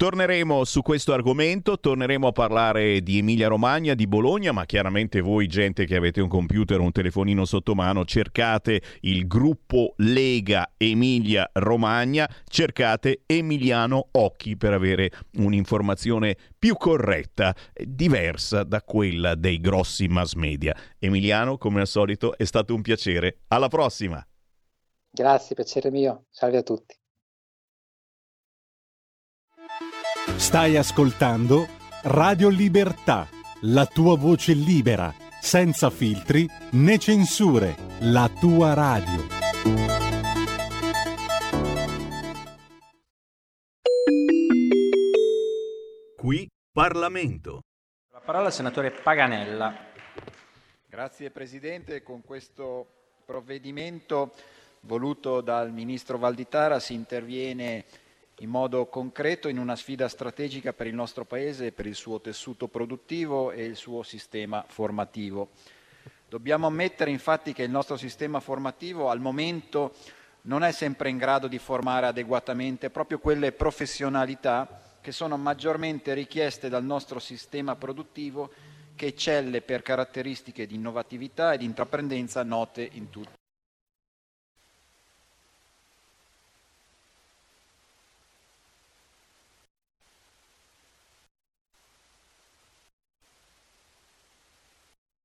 Torneremo su questo argomento, torneremo a parlare di Emilia-Romagna, di Bologna, ma chiaramente voi, gente che avete un computer o un telefonino sotto mano, cercate il gruppo Lega Emilia-Romagna, cercate Emiliano Occhi per avere un'informazione più corretta, diversa da quella dei grossi mass media. Emiliano, come al solito, è stato un piacere. Alla prossima! Grazie, piacere mio. Salve a tutti. Stai ascoltando Radio Libertà, la tua voce libera, senza filtri né censure, la tua radio. Qui Parlamento. La parola al senatore Paganella. Grazie Presidente, con questo provvedimento voluto dal Ministro Valditara si interviene in modo concreto in una sfida strategica per il nostro Paese, per il suo tessuto produttivo e il suo sistema formativo. Dobbiamo ammettere infatti che il nostro sistema formativo al momento non è sempre in grado di formare adeguatamente proprio quelle professionalità che sono maggiormente richieste dal nostro sistema produttivo che eccelle per caratteristiche di innovatività e di intraprendenza note in tutti.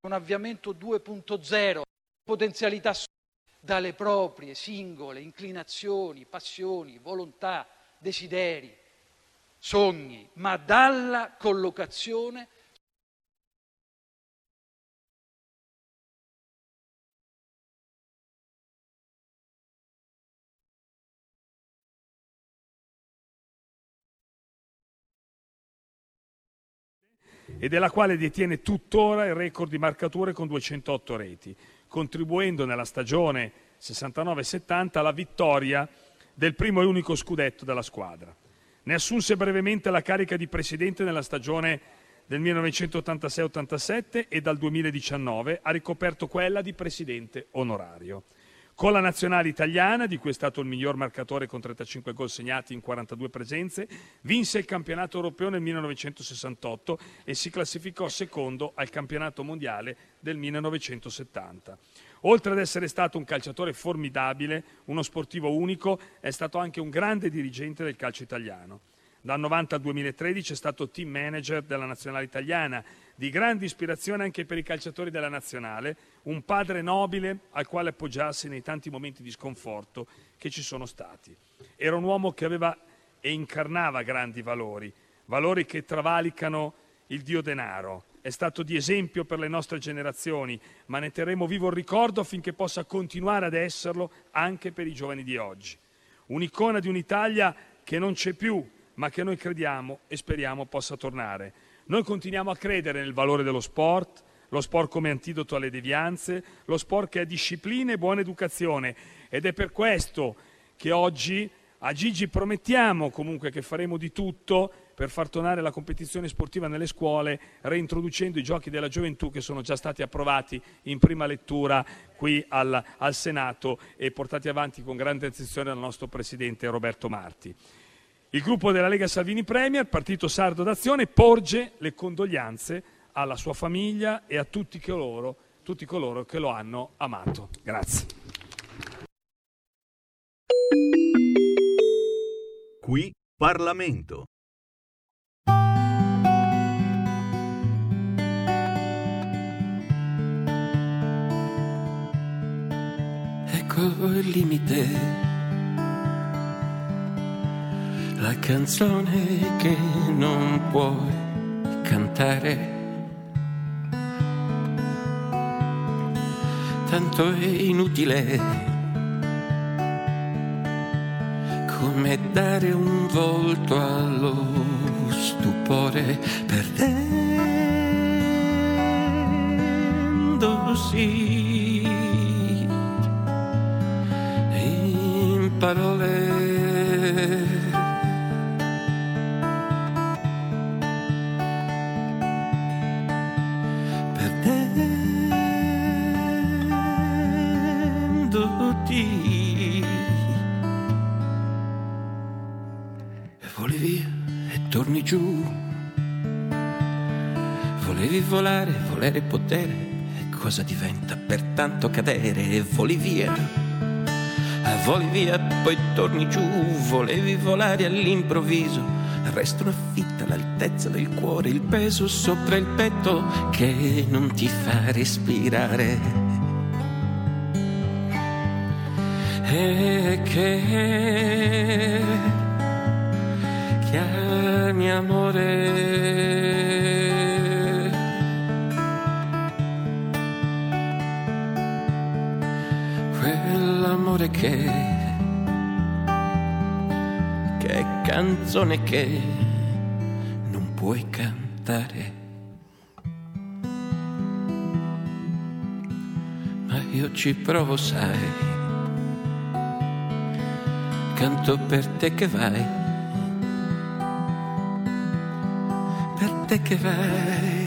Un avviamento 2.0, potenzialità dalle proprie singole inclinazioni, passioni, volontà, desideri, sogni, ma dalla collocazione e della quale detiene tuttora il record di marcature con 208 reti, contribuendo nella stagione 69-70 alla vittoria del primo e unico scudetto della squadra. Ne assunse brevemente la carica di presidente nella stagione del 1986-87 e dal 2019 ha ricoperto quella di presidente onorario. Con la nazionale italiana, di cui è stato il miglior marcatore con 35 gol segnati in 42 presenze, vinse il campionato europeo nel 1968 e si classificò secondo al campionato mondiale del 1970. Oltre ad essere stato un calciatore formidabile, uno sportivo unico, è stato anche un grande dirigente del calcio italiano. Dal 90 al 2013 è stato team manager della nazionale italiana, di grande ispirazione anche per i calciatori della nazionale, un padre nobile al quale appoggiarsi nei tanti momenti di sconforto che ci sono stati. Era un uomo che aveva e incarnava grandi valori, valori che travalicano il dio denaro. È stato di esempio per le nostre generazioni, ma ne terremo vivo il ricordo affinché possa continuare ad esserlo anche per i giovani di oggi. Un'icona di un'Italia che non c'è più, ma che noi crediamo e speriamo possa tornare. Noi continuiamo a credere nel valore dello sport, lo sport come antidoto alle devianze, lo sport che è disciplina e buona educazione ed è per questo che oggi a Gigi promettiamo comunque che faremo di tutto per far tornare la competizione sportiva nelle scuole, reintroducendo i giochi della gioventù che sono già stati approvati in prima lettura qui al Senato e portati avanti con grande attenzione dal nostro Presidente Roberto Marti. Il gruppo della Lega Salvini Premier, Partito Sardo d'Azione, porge le condoglianze alla sua famiglia e a tutti coloro che lo hanno amato. Grazie. Qui Parlamento. poco il limite, la canzone che non puoi cantare, tanto è inutile come dare un volto allo stupore, perdendosi in parole. Volare, volere potere, cosa diventa pertanto cadere? E voli via, poi torni giù, volevi volare all'improvviso, resta una fitta l'altezza del cuore, il peso sopra il petto che non ti fa respirare e che chiami amore. Amore che canzone che non puoi cantare, ma io ci provo, sai, canto per te che vai, per te che vai.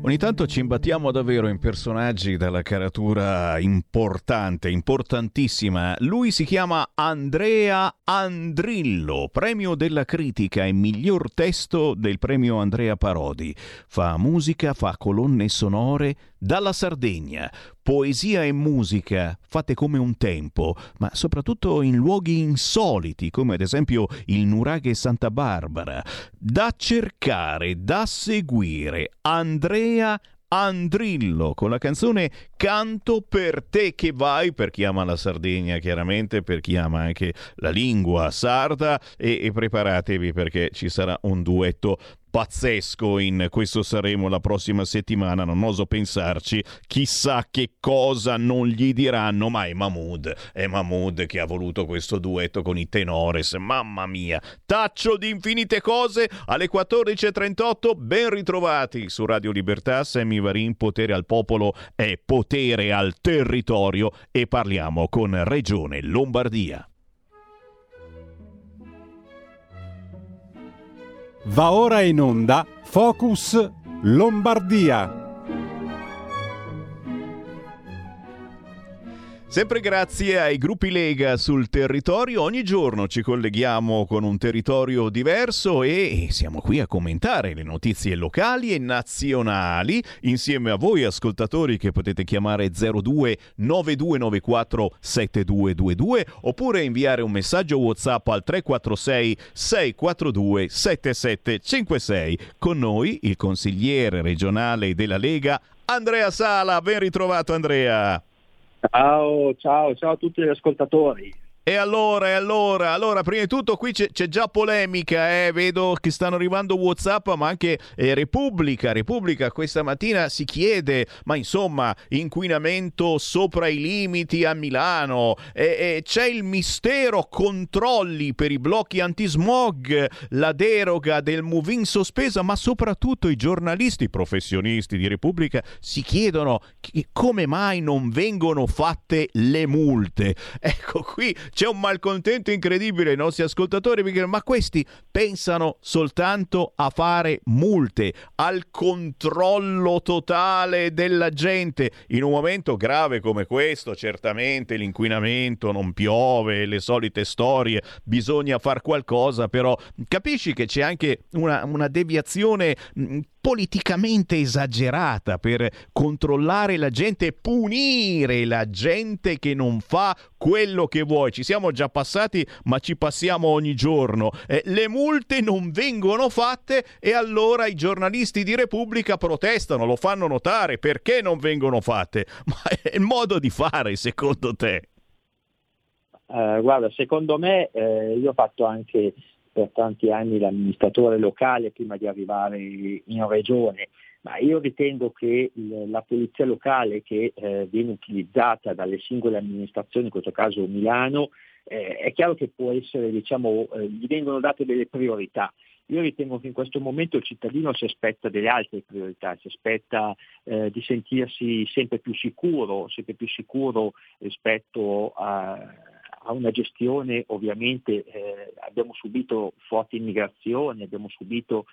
Ogni tanto ci imbattiamo davvero in personaggi dalla caratura importante, importantissima. Lui si chiama Andrea Andrillo, premio della critica e miglior testo del premio Andrea Parodi. Fa musica, fa colonne sonore dalla Sardegna. Poesia e musica fatte come un tempo, ma soprattutto in luoghi insoliti, come ad esempio il nuraghe Santa Barbara. Da cercare, da seguire, Andrea Andrillo con la canzone Canto per te che vai, per chi ama la Sardegna chiaramente, per chi ama anche la lingua sarda, e preparatevi perché ci sarà un duetto pazzesco in questo Sanremo la prossima settimana, non oso pensarci, chissà che cosa non gli diranno, ma è Mahmood che ha voluto questo duetto con i tenores, mamma mia, taccio di infinite cose. Alle 14.38 ben ritrovati su Radio Libertà, Sammy Varin, potere al popolo e potere al territorio, e parliamo con Regione Lombardia. Va ora in onda Focus Lombardia. Sempre grazie ai gruppi Lega sul territorio, ogni giorno ci colleghiamo con un territorio diverso e siamo qui a commentare le notizie locali e nazionali insieme a voi ascoltatori che potete chiamare 02 9294 7222 oppure inviare un messaggio WhatsApp al 346 642 7756. Con noi il consigliere regionale della Lega Andrea Sala. Ben ritrovato Andrea. Ciao a tutti gli ascoltatori. E allora, prima di tutto qui c'è già polemica, vedo che stanno arrivando WhatsApp, ma anche Repubblica questa mattina si chiede, ma insomma, inquinamento sopra i limiti a Milano, c'è il mistero controlli per i blocchi antismog, la deroga del move-in sospesa, ma soprattutto i giornalisti professionisti di Repubblica si chiedono come mai non vengono fatte le multe. Ecco qui C'è un malcontento incredibile. I nostri ascoltatori mi dicono: ma questi pensano soltanto a fare multe, al controllo totale della gente. In un momento grave come questo, certamente l'inquinamento, non piove, le solite storie, bisogna far qualcosa, però capisci che c'è anche una deviazione politicamente esagerata per controllare la gente e punire la gente che non fa quello che vuoi. Ci siamo già passati, ma ci passiamo ogni giorno. Le multe non vengono fatte e allora i giornalisti di Repubblica protestano, lo fanno notare. Perché non vengono fatte? Ma è il modo di fare, secondo te? Guarda, secondo me, io ho fatto anche per tanti anni l'amministratore locale prima di arrivare in regione, ma io ritengo che la polizia locale che viene utilizzata dalle singole amministrazioni, in questo caso Milano, è chiaro che può essere, gli vengono date delle priorità. Io ritengo che in questo momento il cittadino si aspetta delle altre priorità, si aspetta di sentirsi sempre più sicuro rispetto a una gestione. Ovviamente abbiamo subito forte immigrazione, abbiamo subito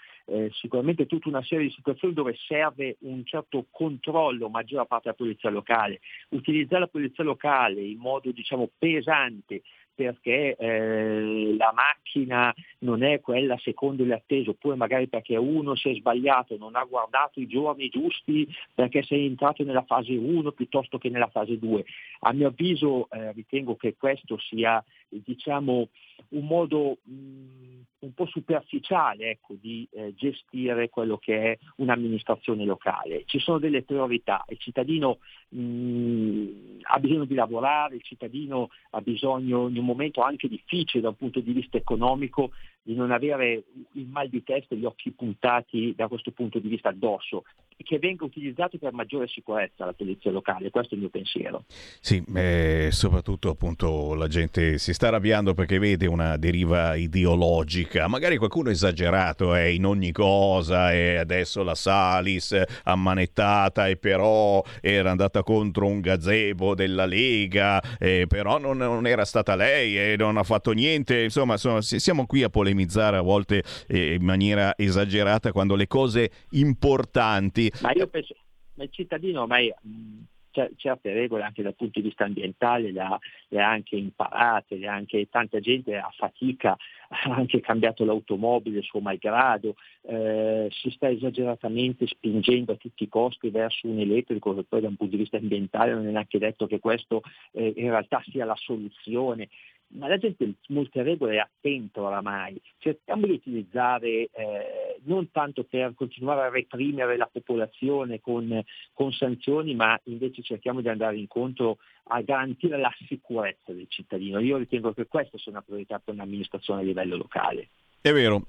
sicuramente tutta una serie di situazioni dove serve un certo controllo maggiore da parte della polizia locale. Utilizzare la polizia locale in modo pesante, perché la macchina non è quella secondo le attese, oppure magari perché uno si è sbagliato, non ha guardato i giorni giusti perché sei entrato nella fase 1 piuttosto che nella fase 2. A mio avviso ritengo che questo sia un modo un po' superficiale di gestire quello che è un'amministrazione locale. Ci sono delle priorità, il cittadino ha bisogno di lavorare, il cittadino ha bisogno in un momento anche difficile da un punto di vista economico di non avere il mal di testa e gli occhi puntati da questo punto di vista addosso, che venga utilizzato per maggiore sicurezza la polizia locale. Questo è il mio pensiero. Sì, soprattutto appunto la gente si sta arrabbiando perché vede una deriva ideologica, magari qualcuno esagerato è in ogni cosa, e adesso la Salis ammanettata e però era andata contro un gazebo della Lega, però non era stata lei e non ha fatto niente. Insomma, siamo qui a polemizzare a volte in maniera esagerata quando le cose importanti. Ma io penso, ma il cittadino ormai certe regole anche dal punto di vista ambientale le ha anche imparate, tanta gente a fatica ha anche cambiato l'automobile suo malgrado, si sta esageratamente spingendo a tutti i costi verso un elettrico che poi da un punto di vista ambientale non è neanche detto che questo in realtà sia la soluzione. Ma la gente molte regole è attenta oramai, cerchiamo di utilizzare non tanto per continuare a reprimere la popolazione con sanzioni, ma invece cerchiamo di andare incontro a garantire la sicurezza del cittadino. Io ritengo che questa sia una priorità per un'amministrazione a livello locale. È vero,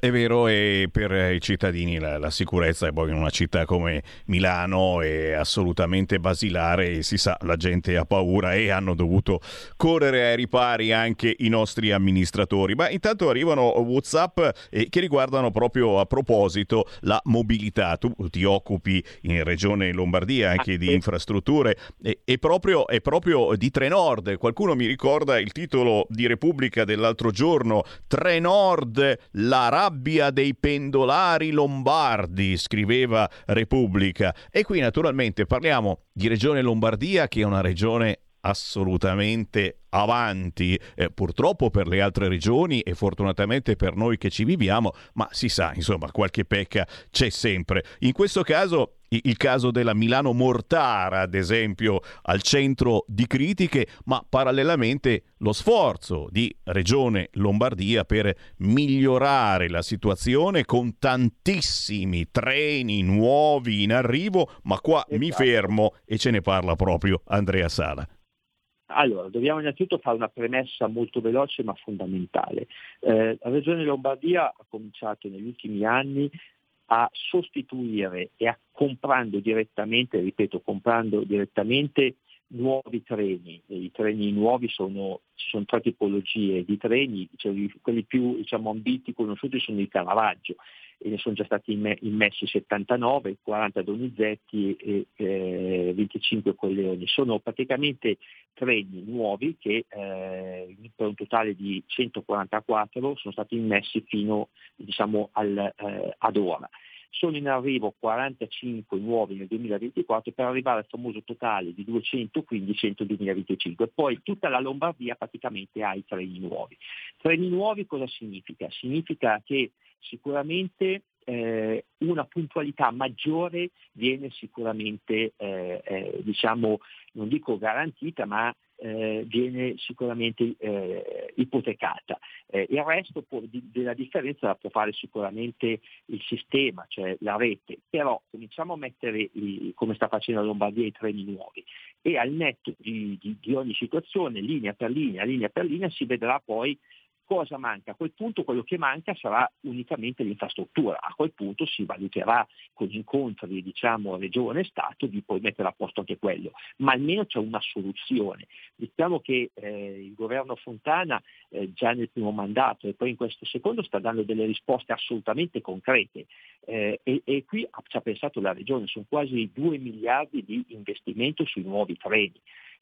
e per i cittadini la sicurezza, e poi in una città come Milano, è assolutamente basilare, e si sa, la gente ha paura e hanno dovuto correre ai ripari anche i nostri amministratori. Ma intanto arrivano WhatsApp che riguardano proprio a proposito la mobilità. Tu ti occupi in Regione Lombardia anche di infrastrutture e proprio di Trenord. Qualcuno mi ricorda il titolo di Repubblica dell'altro giorno, Trenord, la rabbia dei pendolari lombardi, scriveva Repubblica. E qui naturalmente parliamo di Regione Lombardia, che è una regione assolutamente avanti, purtroppo per le altre regioni e fortunatamente per noi che ci viviamo, ma si sa, insomma, qualche pecca c'è sempre. In questo caso il caso della Milano Mortara, ad esempio, al centro di critiche, ma parallelamente lo sforzo di Regione Lombardia per migliorare la situazione con tantissimi treni nuovi in arrivo. Ma qua mi fermo e ce ne parla proprio Andrea Sala. Allora, dobbiamo innanzitutto fare una premessa molto veloce ma fondamentale. La Regione Lombardia ha cominciato negli ultimi anni a sostituire e a comprando direttamente nuovi treni. I treni nuovi ci sono tre tipologie di treni, quelli più ambiti conosciuti sono i Caravaggio, e ne sono già stati immessi 79, 40 donizetti e 25 colleoni. Sono praticamente treni nuovi che per un totale di 144 sono stati immessi fino, diciamo, ad ora. Sono in arrivo 45 nuovi nel 2024 per arrivare al famoso totale di 215 nel 2025. Poi tutta la Lombardia praticamente ha i treni nuovi. Treni nuovi cosa significa? Significa che sicuramente una puntualità maggiore viene sicuramente, diciamo, non dico garantita, ma viene sicuramente ipotecata. Il resto della differenza la può fare sicuramente il sistema, cioè la rete, però cominciamo a mettere, come sta facendo la Lombardia, i treni nuovi, e al netto di ogni situazione, linea per linea, si vedrà poi cosa manca. A quel punto quello che manca sarà unicamente l'infrastruttura, a quel punto si valuterà con incontri, diciamo, regione e Stato, di poi mettere a posto anche quello, ma almeno c'è una soluzione. Diciamo che il governo Fontana già nel primo mandato e poi in questo secondo sta dando delle risposte assolutamente concrete, e qui ci ha pensato la regione, sono quasi 2 miliardi di investimento sui nuovi treni,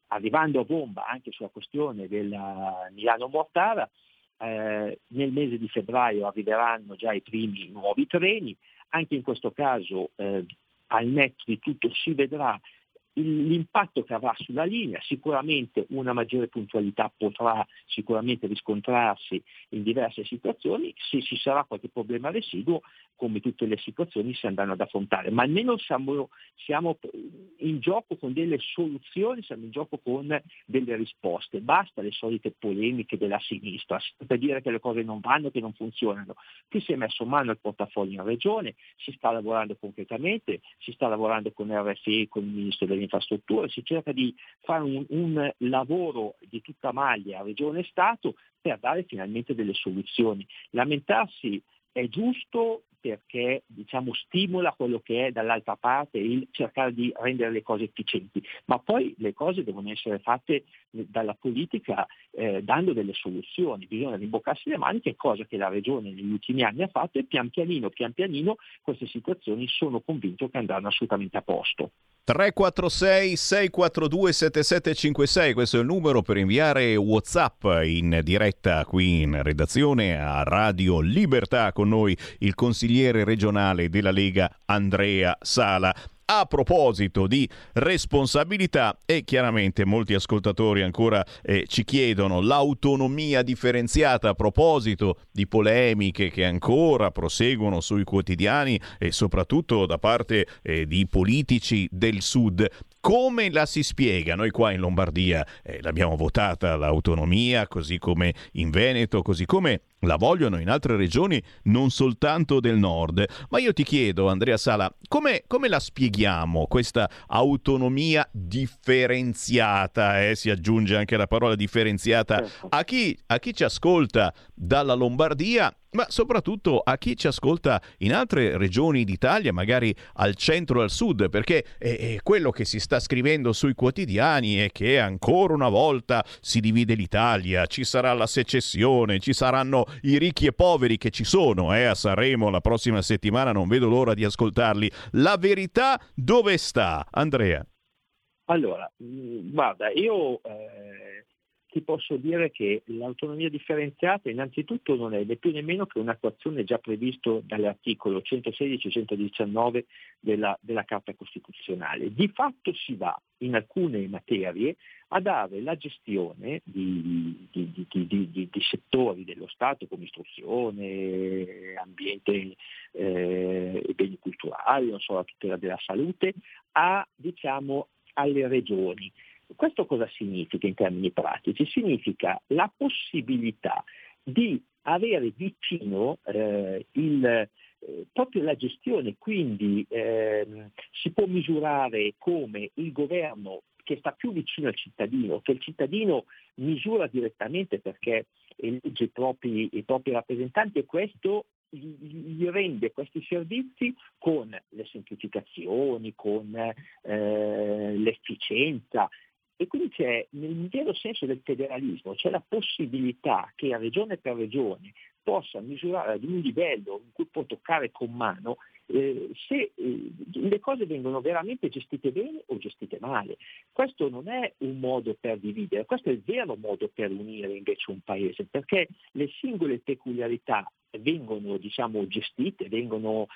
arrivando a bomba anche sulla questione della Milano-Mortara. Nel mese di febbraio arriveranno già i primi nuovi treni, anche in questo caso al netto di tutto si vedrà l'impatto che avrà sulla linea. Sicuramente una maggiore puntualità potrà sicuramente riscontrarsi in diverse situazioni, se ci sarà qualche problema residuo, come tutte le situazioni si andranno ad affrontare, ma almeno siamo in gioco con delle soluzioni, siamo in gioco con delle risposte. Basta le solite polemiche della sinistra per dire che le cose non vanno, che non funzionano. Qui si è messo mano al portafoglio in regione, si sta lavorando concretamente, si sta lavorando con RFI, con il Ministro delle Infrastrutture, si cerca di fare un lavoro di tutta maglia regione e Stato per dare finalmente delle soluzioni. Lamentarsi è giusto, perché, diciamo, stimola quello che è dall'altra parte il cercare di rendere le cose efficienti, ma poi le cose devono essere fatte dalla politica dando delle soluzioni, bisogna rimboccarsi le maniche, cosa che la regione negli ultimi anni ha fatto, e pian pianino queste situazioni sono convinto che andranno assolutamente a posto. 346-642-7756, questo è il numero per inviare WhatsApp in diretta qui in redazione a Radio Libertà. Con noi il consigliere regionale della Lega Andrea Sala. A proposito di responsabilità, e chiaramente molti ascoltatori ancora ci chiedono l'autonomia differenziata, a proposito di polemiche che ancora proseguono sui quotidiani e soprattutto da parte di politici del Sud. Come la si spiega? Noi qua in Lombardia l'abbiamo votata l'autonomia, così come in Veneto, così come la vogliono in altre regioni, non soltanto del nord. Ma io ti chiedo, Andrea Sala, come la spieghiamo questa autonomia differenziata? Si aggiunge anche la parola differenziata a chi ci ascolta dalla Lombardia, ma soprattutto a chi ci ascolta in altre regioni d'Italia, magari al centro e al sud, perché quello che si sta scrivendo sui quotidiani è che ancora una volta si divide l'Italia, ci sarà la secessione, ci saranno i ricchi e poveri, che ci sono a Sanremo la prossima settimana, non vedo l'ora di ascoltarli. La verità dove sta, Andrea? Allora, guarda, io ti posso dire che l'autonomia differenziata innanzitutto non è né più né meno che un'attuazione già previsto dall'articolo 116 e 119 della Carta Costituzionale. Di fatto si va in alcune materie a dare la gestione di settori dello Stato come istruzione, ambiente e beni culturali, non so, la tutela della salute, alle regioni. Questo cosa significa in termini pratici? Significa la possibilità di avere vicino proprio la gestione, quindi si può misurare come il governo che sta più vicino al cittadino, che il cittadino misura direttamente perché elegge i propri rappresentanti, e questo gli rende questi servizi con le semplificazioni, con l'efficienza. E quindi c'è, nel vero senso del federalismo, c'è la possibilità che a regione per regione possa misurare ad un livello in cui può toccare con mano se le cose vengono veramente gestite bene o gestite male. Questo non è un modo per dividere, questo è il vero modo per unire invece un paese, perché le singole peculiarità vengono gestite, vengono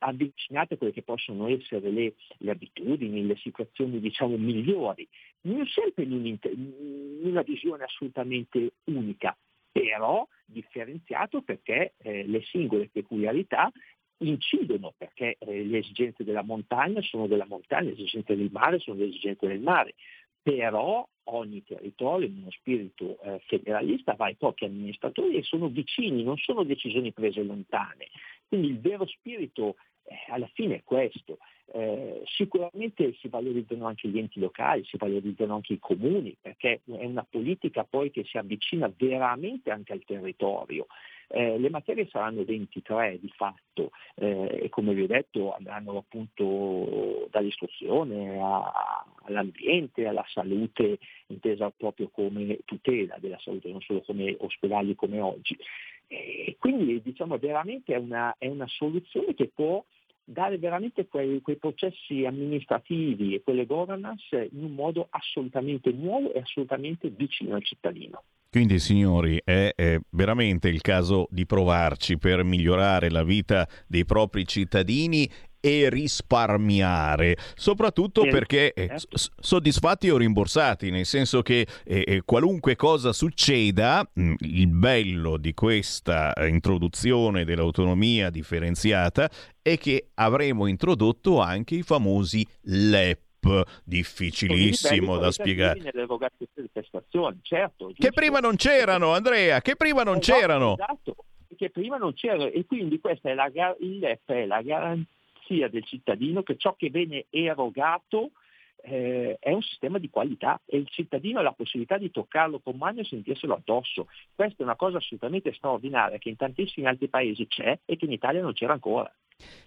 avvicinate a quelle che possono essere le abitudini, le situazioni migliori, non sempre in una visione assolutamente unica, però differenziato, perché le singole peculiarità incidono, perché le esigenze della montagna sono della montagna, le esigenze del mare sono le esigenze del mare, però ogni territorio in uno spirito federalista va ai pochi amministratori e sono vicini, non sono decisioni prese lontane. Quindi il vero spirito alla fine è questo. Sicuramente si valorizzano anche gli enti locali, si valorizzano anche i comuni, perché è una politica poi che si avvicina veramente anche al territorio. Le materie saranno 23 di fatto e, come vi ho detto, andranno appunto dall'istruzione all'ambiente, alla salute, intesa proprio come tutela della salute, non solo come ospedali come oggi. E quindi veramente è una soluzione che può dare veramente quei processi amministrativi e quelle governance in un modo assolutamente nuovo e assolutamente vicino al cittadino. Quindi, signori, è veramente il caso di provarci per migliorare la vita dei propri cittadini e risparmiare, soprattutto perché soddisfatti o rimborsati, nel senso che qualunque cosa succeda, il bello di questa introduzione dell'autonomia differenziata è che avremo introdotto anche i famosi LEP. Difficilissimo da spiegare, certo, che prima non c'erano, Andrea, che prima non c'erano, esatto, che prima non c'erano, e quindi questa è il LEP è la garanzia del cittadino che ciò che viene erogato è un sistema di qualità e il cittadino ha la possibilità di toccarlo con mano e sentirselo addosso. Questa è una cosa assolutamente straordinaria che in tantissimi altri paesi c'è e che in Italia non c'era ancora.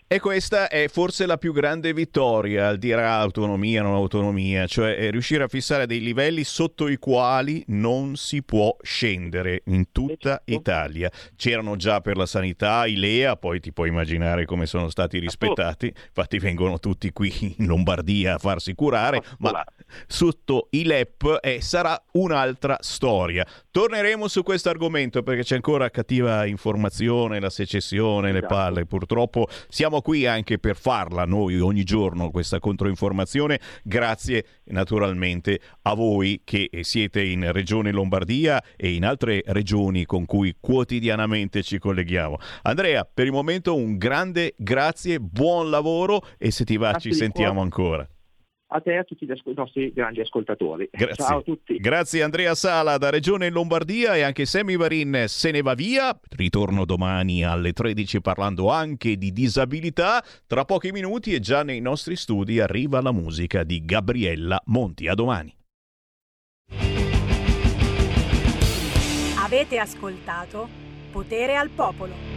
E questa è forse la più grande vittoria, al dirà autonomia, non autonomia, cioè riuscire a fissare dei livelli sotto i quali non si può scendere in tutta Italia. C'erano già per la sanità i LEA, poi ti puoi immaginare come sono stati rispettati, infatti vengono tutti qui in Lombardia a farsi curare, ma sotto i LEP sarà un'altra storia. Torneremo su questo argomento perché c'è ancora cattiva informazione, la secessione, le palle, purtroppo. Siamo qui anche per farla noi ogni giorno questa controinformazione, grazie naturalmente a voi che siete in Regione Lombardia e in altre regioni con cui quotidianamente ci colleghiamo. Andrea, per il momento un grande grazie, buon lavoro e se ti va ci sentiamo ancora. A te e a tutti i nostri grandi ascoltatori. Grazie. Ciao a tutti. Grazie Andrea Sala da Regione Lombardia, e anche Sammy Varin se ne va via. Ritorno domani alle 13 parlando anche di disabilità. Tra pochi minuti e già nei nostri studi arriva la musica di Gabriella Monti. A domani. Avete ascoltato Potere al Popolo.